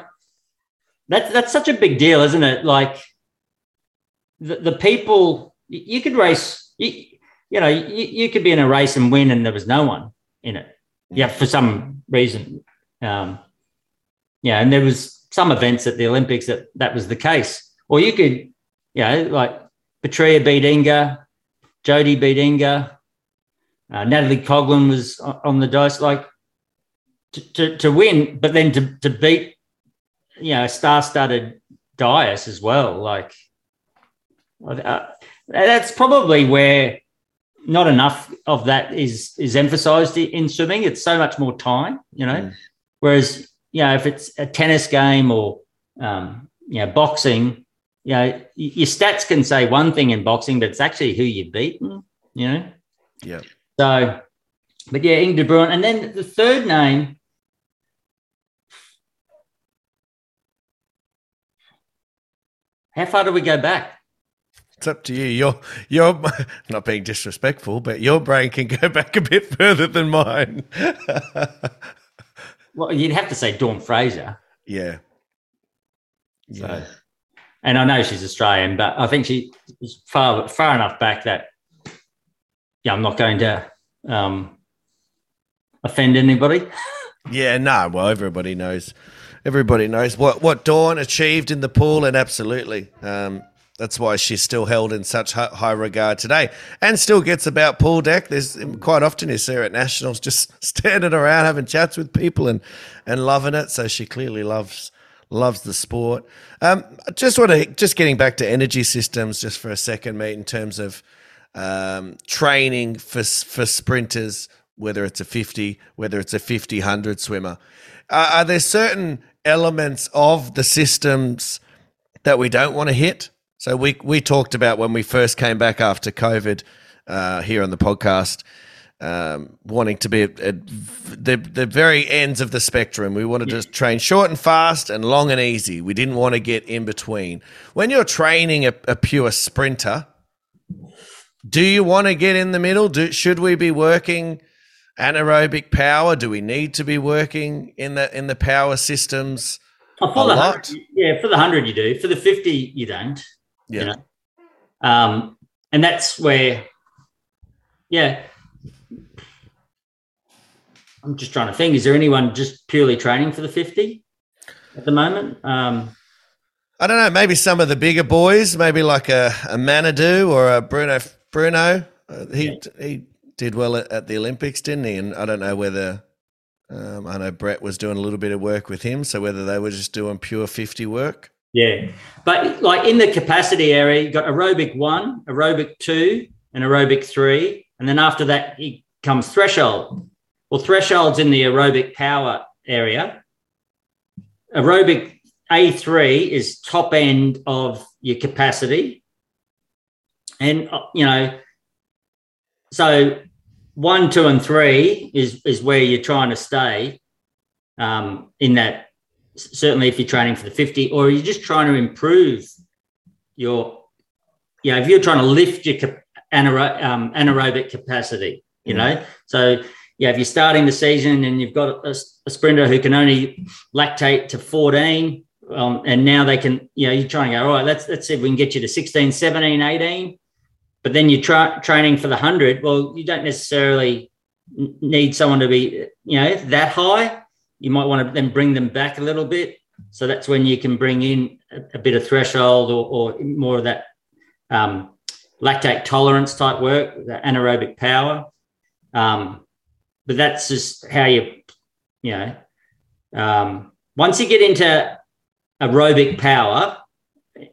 That's such a big deal, isn't it? Like the people, you could race, you could be in a race and win and there was no one in it. Yeah, for some reason. Yeah, and there was some events at the Olympics that was the case. Or you could, like Petria beat Inge, Jodie beat Inge, Natalie Coughlin was on the dice, like to win, but then to beat, a star-studded dias as well. Like that's probably where not enough of that is emphasised in swimming. It's so much more time, Whereas if it's a tennis game or boxing, your stats can say one thing in boxing, but it's actually who you've beaten. Yeah. So, but yeah, Inge de Bruijn, and then the third name. How far do we go back? It's up to you. You're not being disrespectful, but your brain can go back a bit further than mine. Well, you'd have to say Dawn Fraser. Yeah. Yeah. So, and I know she's Australian, but I think she's far enough back that I'm not going to offend anybody. Yeah, no. Well, everybody knows. Everybody knows what Dawn achieved in the pool, and absolutely that's why she's still held in such high regard today and still gets about pool deck. There's quite often you see her at nationals just standing around having chats with people and loving it, so she clearly loves the sport. Just getting back to energy systems just for a second, mate, in terms of training for sprinters, whether it's a 50, whether it's a 50, 100 swimmer. Are there certain elements of the systems that we don't want to hit? So we talked about when we first came back after COVID here on the podcast, wanting to be at the very ends of the spectrum. We wanted to train short and fast and long and easy. We didn't want to get in between. When you're training a pure sprinter, do you want to get in the middle? Should we be working anaerobic power? Do we need to be working in the power systems a lot? Yeah, for the 100 you do. For the 50 you don't. Yeah. And that's where, I'm just trying to think. Is there anyone just purely training for the 50 at the moment? I don't know. Maybe some of the bigger boys, maybe like a Manadu or a Bruno. He did well at the Olympics, didn't he? And I don't know whether I know Brett was doing a little bit of work with him, so whether they were just doing pure 50 work. Yeah, but like in the capacity area, you got aerobic 1, aerobic 2, and aerobic 3, and then after that it comes threshold. Well, threshold's in the aerobic power area. Aerobic A3 is top end of your capacity, and so 1, 2, and 3 is where you're trying to stay in that, certainly if you're training for the 50 or you're just trying to improve your, if you're trying to lift your anaerobic capacity, you know. So, if you're starting the season and you've got a sprinter who can only lactate to 14 And now they can, you know, you try and go, all right, let's see if we can get you to 16, 17, 18. But then you're training for the 100. Well, you don't necessarily need someone to be, you know, that high. You might want to then bring them back a little bit. So that's when you can bring in a bit of threshold or more of that lactate tolerance type work, the anaerobic power. But that's just how you know, once you get into aerobic power,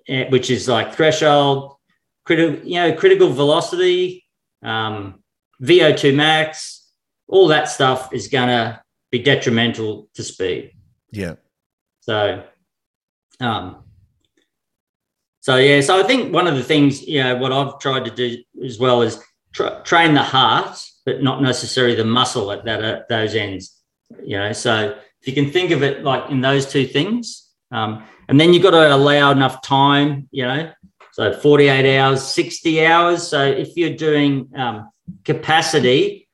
which is like threshold, critical velocity, VO2 max, all that stuff is going to be detrimental to speed. Yeah. So I think one of the things, you know, what I've tried to do as well is train the heart, but not necessarily the muscle at those ends, you know. So if you can think of it like in those two things, and then you've got to allow enough time, you know, so 48 hours, 60 hours. So if you're doing capacity,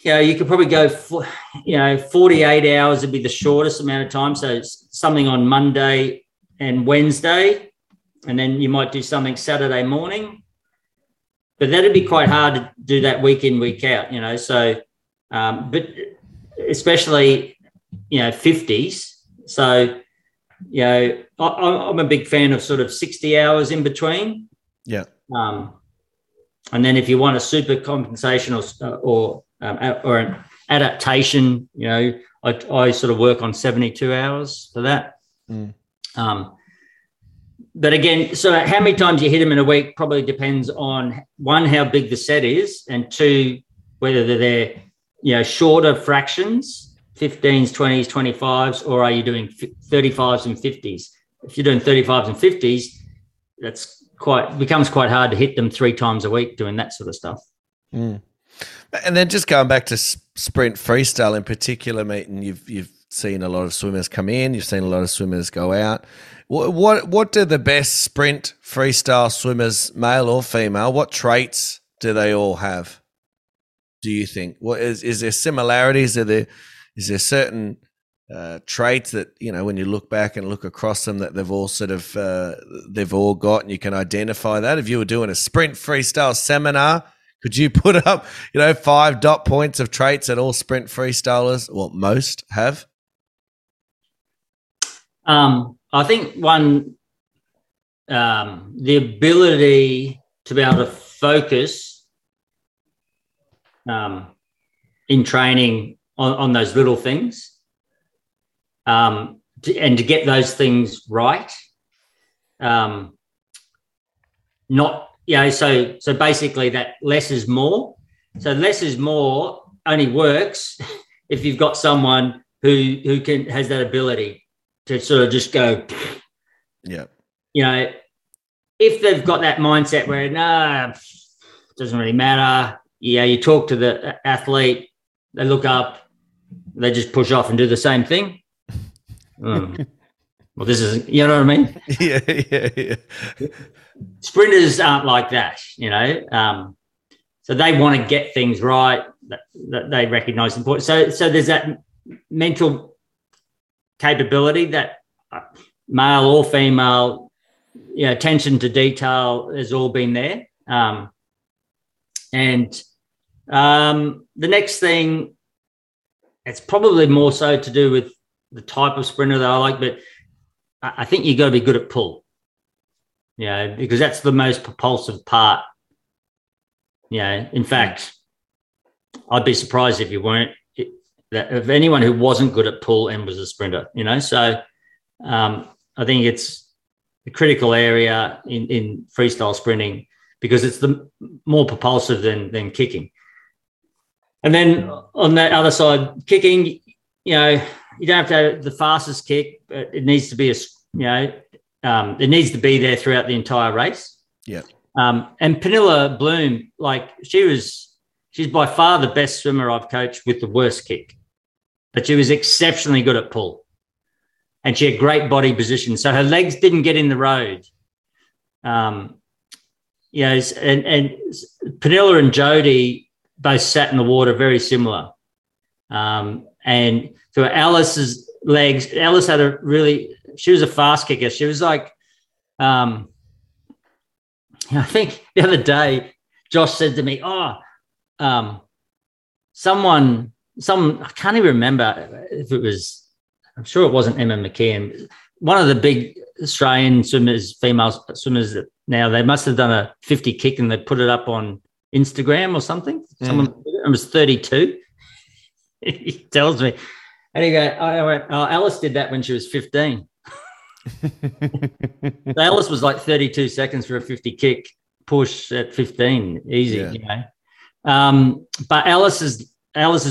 you know, you could probably go, 48 hours would be the shortest amount of time. So it's something on Monday and Wednesday, and then you might do something Saturday morning. But that'd be quite hard to do that week in, week out, you know. So, but especially, you know, 50s. So, you know, I'm a big fan of sort of 60 hours in between. Yeah. And then if you want a super compensation or an adaptation, you know, I sort of work on 72 hours for that. Mm. But again, so how many times you hit them in a week probably depends on, one, how big the set is, and two, whether they're, you know, shorter fractions, 15s, 20s, 25s, or are you doing 35s and 50s? If you're doing 35s and 50s, that's becomes quite hard to hit them three times a week doing that sort of stuff. Mm. And then just going back to sprint freestyle in particular, mate, and you've seen a lot of swimmers come in, you've seen a lot of swimmers go out. What do the best sprint freestyle swimmers, male or female, what traits do they all have, do you think? Is there similarities? Is there certain traits that, you know, when you look back and look across them, that they've all sort of they've all got, and you can identify that? If you were doing a sprint freestyle seminar, could you put up, you know, 5 dot points of traits that all sprint freestylers, or most, have? I think one, the ability to be able to focus in training on those little things, and to get those things right. So basically that less is more. So less is more only works if you've got someone who has that ability to sort of just go, yeah, you know, if they've got that mindset where, no, it doesn't really matter. Yeah, you talk to the athlete, they look up, they just push off and do the same thing. Well, this is, you know what I mean? Yeah. Sprinters aren't like that, you know. So they want to get things right, that they recognise importance. So there's that mental capability, that male or female, you know, attention to detail has all been there. And the next thing, it's probably more so to do with the type of sprinter that I like, but I think you've got to be good at pull, you know, because that's the most propulsive part. You know, in fact, I'd be surprised if you weren't, if anyone who wasn't good at pull and was a sprinter, you know. So I think it's a critical area in freestyle sprinting, because it's the more propulsive than kicking. And then on that other side, kicking, you know, you don't have to have the fastest kick, but it needs to be it needs to be there throughout the entire race. Yeah. And Pernille Blume, like she's by far the best swimmer I've coached with the worst kick, but she was exceptionally good at pull, and she had great body position, so her legs didn't get in the road. And Pernille and Jodie both sat in the water very similar. And so Alice's legs, Alice had a really she was a fast kicker. She was like, I think the other day Josh said to me, I can't even remember if it was, I'm sure it wasn't Emma McKeon, one of the big Australian swimmers, female swimmers that now they must have done a 50 kick and they put it up on Instagram or something. Mm. Someone was 32. He tells me, and he goes, Alice did that when she was 15. So Alice was like 32 seconds for a 50 kick push at 15, easy, yeah. You know. But Alice's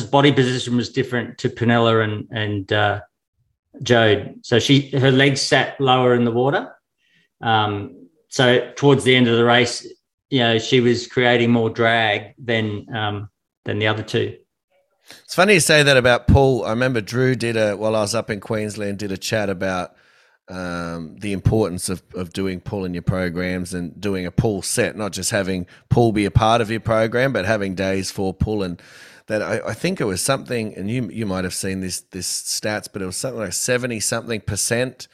body position was different to Pernille and Jode. So her legs sat lower in the water. So towards the end of the race, you know, she was creating more drag than the other two. It's funny you say that about Paul. I remember Drew while I was up in Queensland, did a chat about the importance of doing pull in your programs and doing a pull set, not just having pull be a part of your program, but having days for pull. And that I think it was something, and you might have seen this stats, but it was something like 70-something%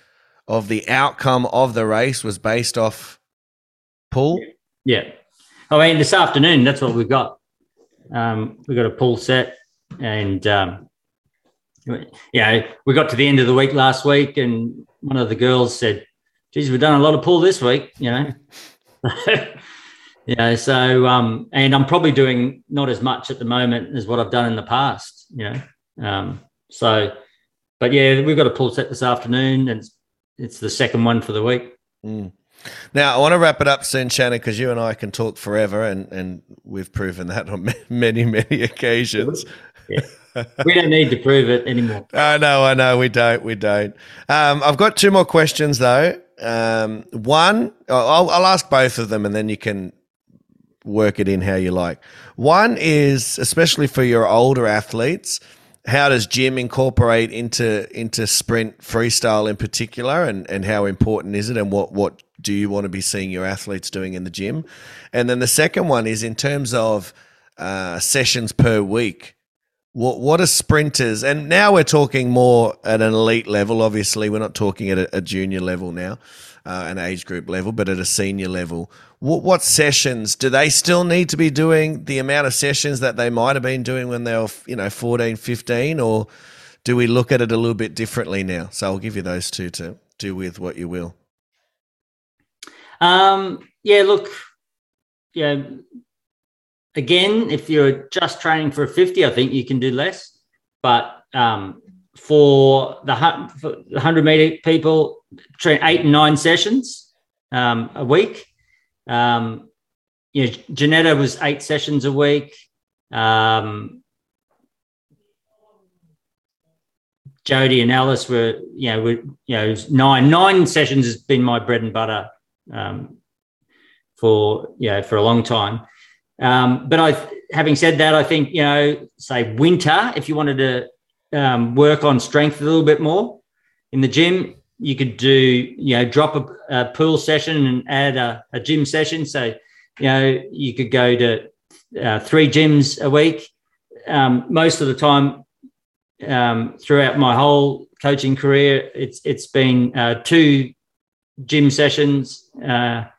of the outcome of the race was based off pull. Yeah. I mean, this afternoon, that's what we've got. We got a pull set, and we got to the end of the week last week, and one of the girls said, "Geez, we've done a lot of pull this week," you know. And I'm probably doing not as much at the moment as what I've done in the past, you know. But yeah, we've got a pull set this afternoon, and it's the second one for the week. Mm. Now, I want to wrap it up soon, Shannon, because you and I can talk forever, and we've proven that on many, many occasions. Yeah. We don't need to prove it anymore. I know, we don't. I've got two more questions, though. One, I'll ask both of them, and then you can work it in how you like. One is, especially for your older athletes, how does gym incorporate into sprint freestyle in particular, and how important is it, and what do you want to be seeing your athletes doing in the gym? And then the second one is in terms of sessions per week. What are sprinters? And now we're talking more at an elite level. Obviously, we're not talking at a junior level now, an age group level, but at a senior level. What sessions do they still need to be doing? The amount of sessions that they might have been doing when they were, 14, 15, or do we look at it a little bit differently now? So I'll give you those two to do with what you will. Again, if you're just training for a 50, I think you can do less. But for the 100-meter people, train 8 and 9 sessions a week. Jeanette was 8 sessions a week. Jodie and Alice were 9. 9 sessions has been my bread and butter for a long time. But having said that, I think, say winter, if you wanted to work on strength a little bit more in the gym, you could do, drop a pool session and add a gym session. So, you could go to 3 gyms a week. Most of the time throughout my whole coaching career, it's been 2 gym sessions, and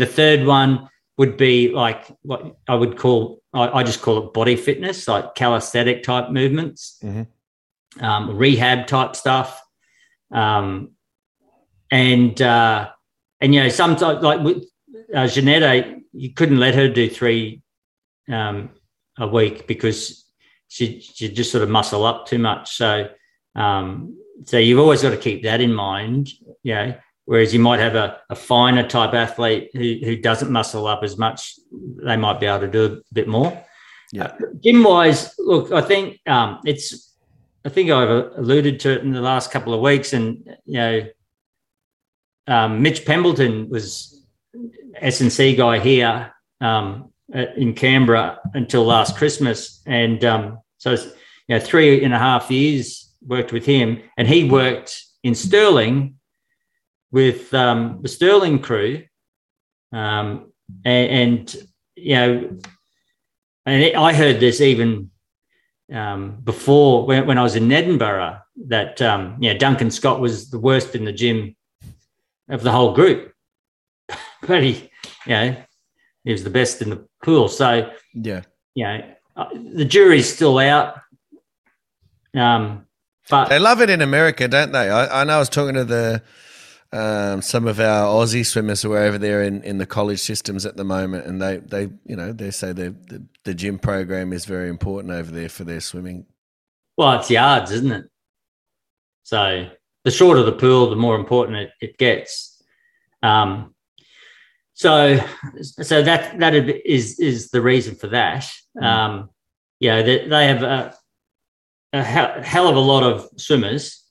the third one would be like what I would call, I just call it body fitness, like calisthenic type movements, mm-hmm. Rehab type stuff. Sometimes like with Jeanette, you couldn't let her do 3 a week because she'd just sort of muscle up too much. So, so you've always got to keep that in mind, Whereas you might have a finer type athlete who doesn't muscle up as much, they might be able to do a bit more. Yeah. Gym-wise, look, I think I've alluded to it in the last couple of weeks, and Mitch Pemberton was S&C guy here in Canberra until last Christmas, and so 3.5 years worked with him, and he worked in Stirling with the Stirling crew, and I heard this even before when I was in Edinburgh that Duncan Scott was the worst in the gym of the whole group, but he was the best in the pool. So the jury's still out. But they love it in America, don't they? I know I was talking to the some of our Aussie swimmers who are over there in the college systems at the moment, and they say the gym program is very important over there for their swimming. Well, it's yards, isn't it? So the shorter the pool, the more important it gets. So that is the reason for that. They have a hell of a lot of swimmers.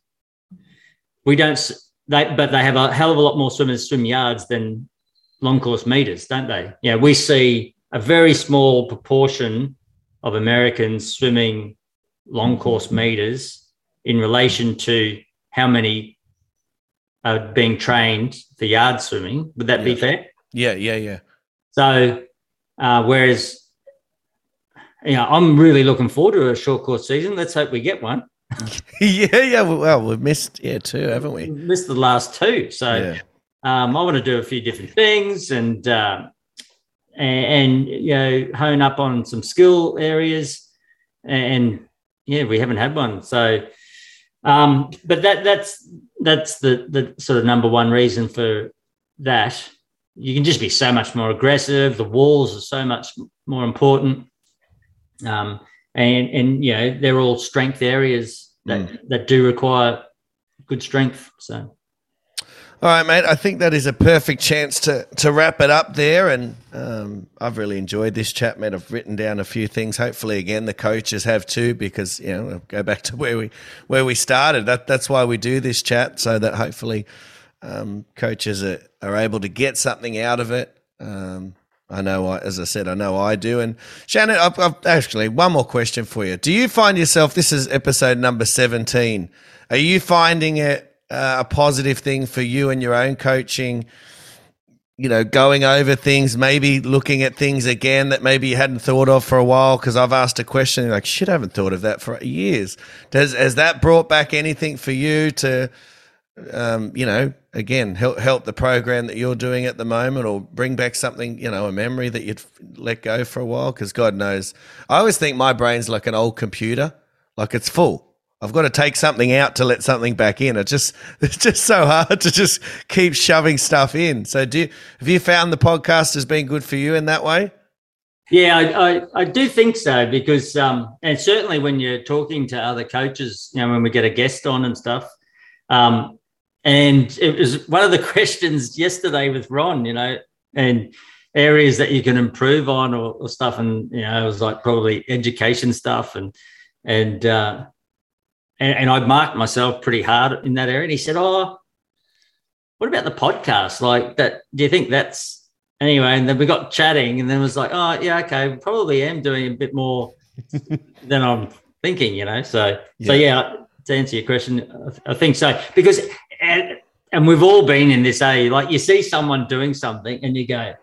They have a hell of a lot more swimmers swim yards than long course meters, don't they? Yeah, we see a very small proportion of Americans swimming long course meters in relation to how many are being trained for yard swimming. Would that be fair? Yeah. So, whereas, I'm really looking forward to a short course season. Let's hope we get one. Well, we've missed two, haven't we? We've missed the last two. So I want to do a few different things and hone up on some skill areas, and we haven't had one. So but that's the sort of number one reason for that. You can just be so much more aggressive. The walls are so much more important. And they're all strength areas that do require good strength. So, all right, mate, I think that is a perfect chance to wrap it up there. And I've really enjoyed this chat, mate. I've written down a few things. Hopefully, again, the coaches have too, because we'll go back to where we started. That's why we do this chat, so that hopefully coaches are able to get something out of it. I do. And Shannon, I've actually one more question for you. Do you find yourself, this is episode number 17, are you finding it a positive thing for you and your own coaching, going over things, maybe looking at things again that maybe you hadn't thought of for a while? Because I've asked a question like, shit, I haven't thought of that for years. Has that brought back anything for you to, again, help the program that you're doing at the moment, or bring back something, a memory that you'd let go for a while? Because God knows, I always think my brain's like an old computer, like it's full. I've got to take something out to let something back in. It's just so hard to just keep shoving stuff in. So have you found the podcast has been good for you in that way? Yeah, I do think so, because and certainly when you're talking to other coaches, when we get a guest on and stuff, and it was one of the questions yesterday with Ron, and areas that you can improve on or stuff. And, it was like probably education stuff. And I marked myself pretty hard in that area. And he said, oh, what about the podcast? Like that, do you think that's – anyway, and then we got chatting, and then it was like, oh, yeah, okay, probably am doing a bit more than I'm thinking, to answer your question, I think so, because – and we've all been in this, like you see someone doing something and you go,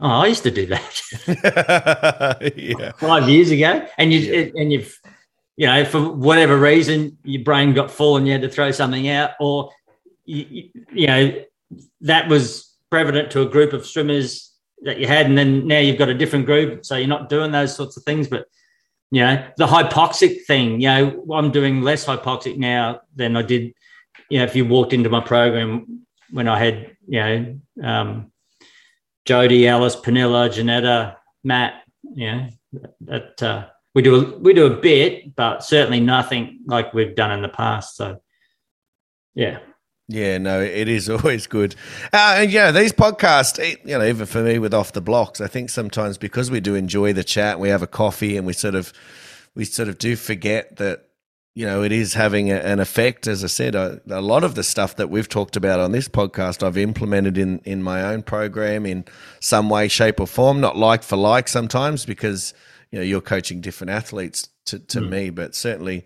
oh, I used to do that 5 years ago. And you've for whatever reason, your brain got full and you had to throw something out, or, that was prevalent to a group of swimmers that you had, and then now you've got a different group, so you're not doing those sorts of things. But, the hypoxic thing, I'm doing less hypoxic now than I did. If you walked into my program when I had, Jodie, Alice, Pernille, Jeanette, Matt, that we do a bit, but certainly nothing like we've done in the past. So, yeah. Yeah, no, it is always good. And these podcasts, even for me with Off the Blocks, I think sometimes because we do enjoy the chat, we have a coffee and we sort of do forget that, it is having an effect. As I said, a lot of the stuff that we've talked about on this podcast, I've implemented in my own program in some way, shape, or form. Not like for like sometimes, because you're coaching different athletes to me, but certainly,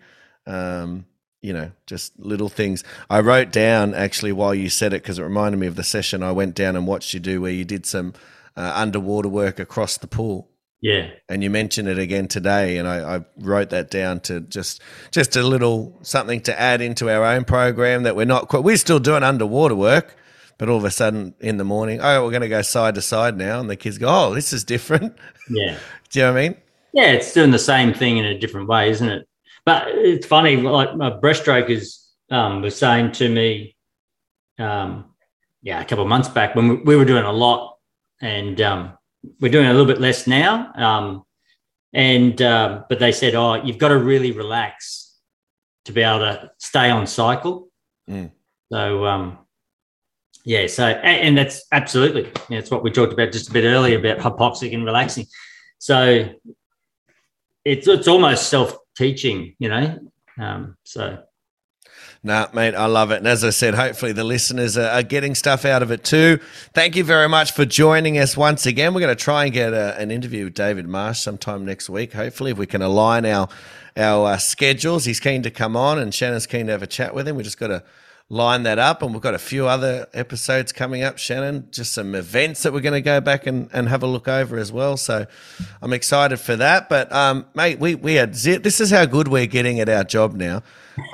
just little things. I wrote down actually while you said it, because it reminded me of the session I went down and watched you do, where you did some underwater work across the pool. Yeah. And you mentioned it again today, and I wrote that down to just a little something to add into our own program that we're still doing underwater work, but all of a sudden in the morning, we're going to go side to side now, and the kids go, oh, this is different. Yeah. Do you know what I mean? Yeah, it's doing the same thing in a different way, isn't it? But it's funny, like my breaststrokers was saying to me, a couple of months back when we were doing a lot, and we're doing a little bit less now. But they said, you've got to really relax to be able to stay on cycle. Mm. So, and that's absolutely, it's what we talked about just a bit earlier about hypoxic and relaxing. So it's almost self-teaching, you know. Nah, mate, I love it. And as I said, hopefully the listeners are getting stuff out of it too. Thank you very much for joining us once again. We're going to try and get an interview with David Marsh sometime next week, hopefully, if we can align our schedules. He's keen to come on, and Shannon's keen to have a chat with him. We just got to line that up, and we've got a few other episodes coming up, Shannon, just some events that we're going to go back and have a look over as well. So I'm excited for that. But, mate, we had zip. This is how good we're getting at our job now.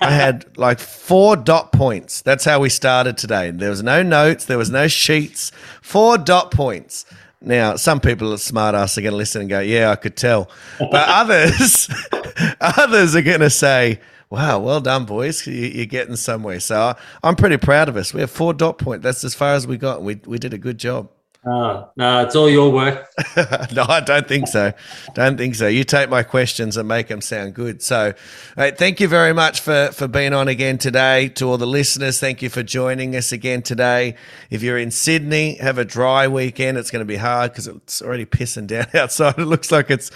I had like 4 dot points. That's how we started today. There was no notes. There was no sheets. 4 dot points. Now, some people are smart ass are going to listen and go, yeah, I could tell. But others are going to say, wow, well done, boys. You're getting somewhere. So I'm pretty proud of us. We have 4 dot points. That's as far as we got. We did a good job. No, it's all your work. No, I don't think so. You take my questions and make them sound good. So, right, thank you very much for being on again today. To all the listeners, thank you for joining us again today. If you're in Sydney, have a dry weekend. It's going to be hard because it's already pissing down outside. It looks like it's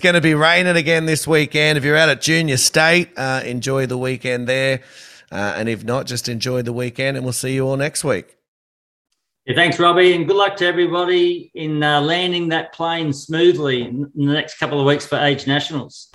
going to be raining again this weekend. If you're out at Junior State, enjoy the weekend there. And if not, just enjoy the weekend, and we'll see you all next week. Yeah, thanks, Robbie, and good luck to everybody in landing that plane smoothly in the next couple of weeks for Age Nationals.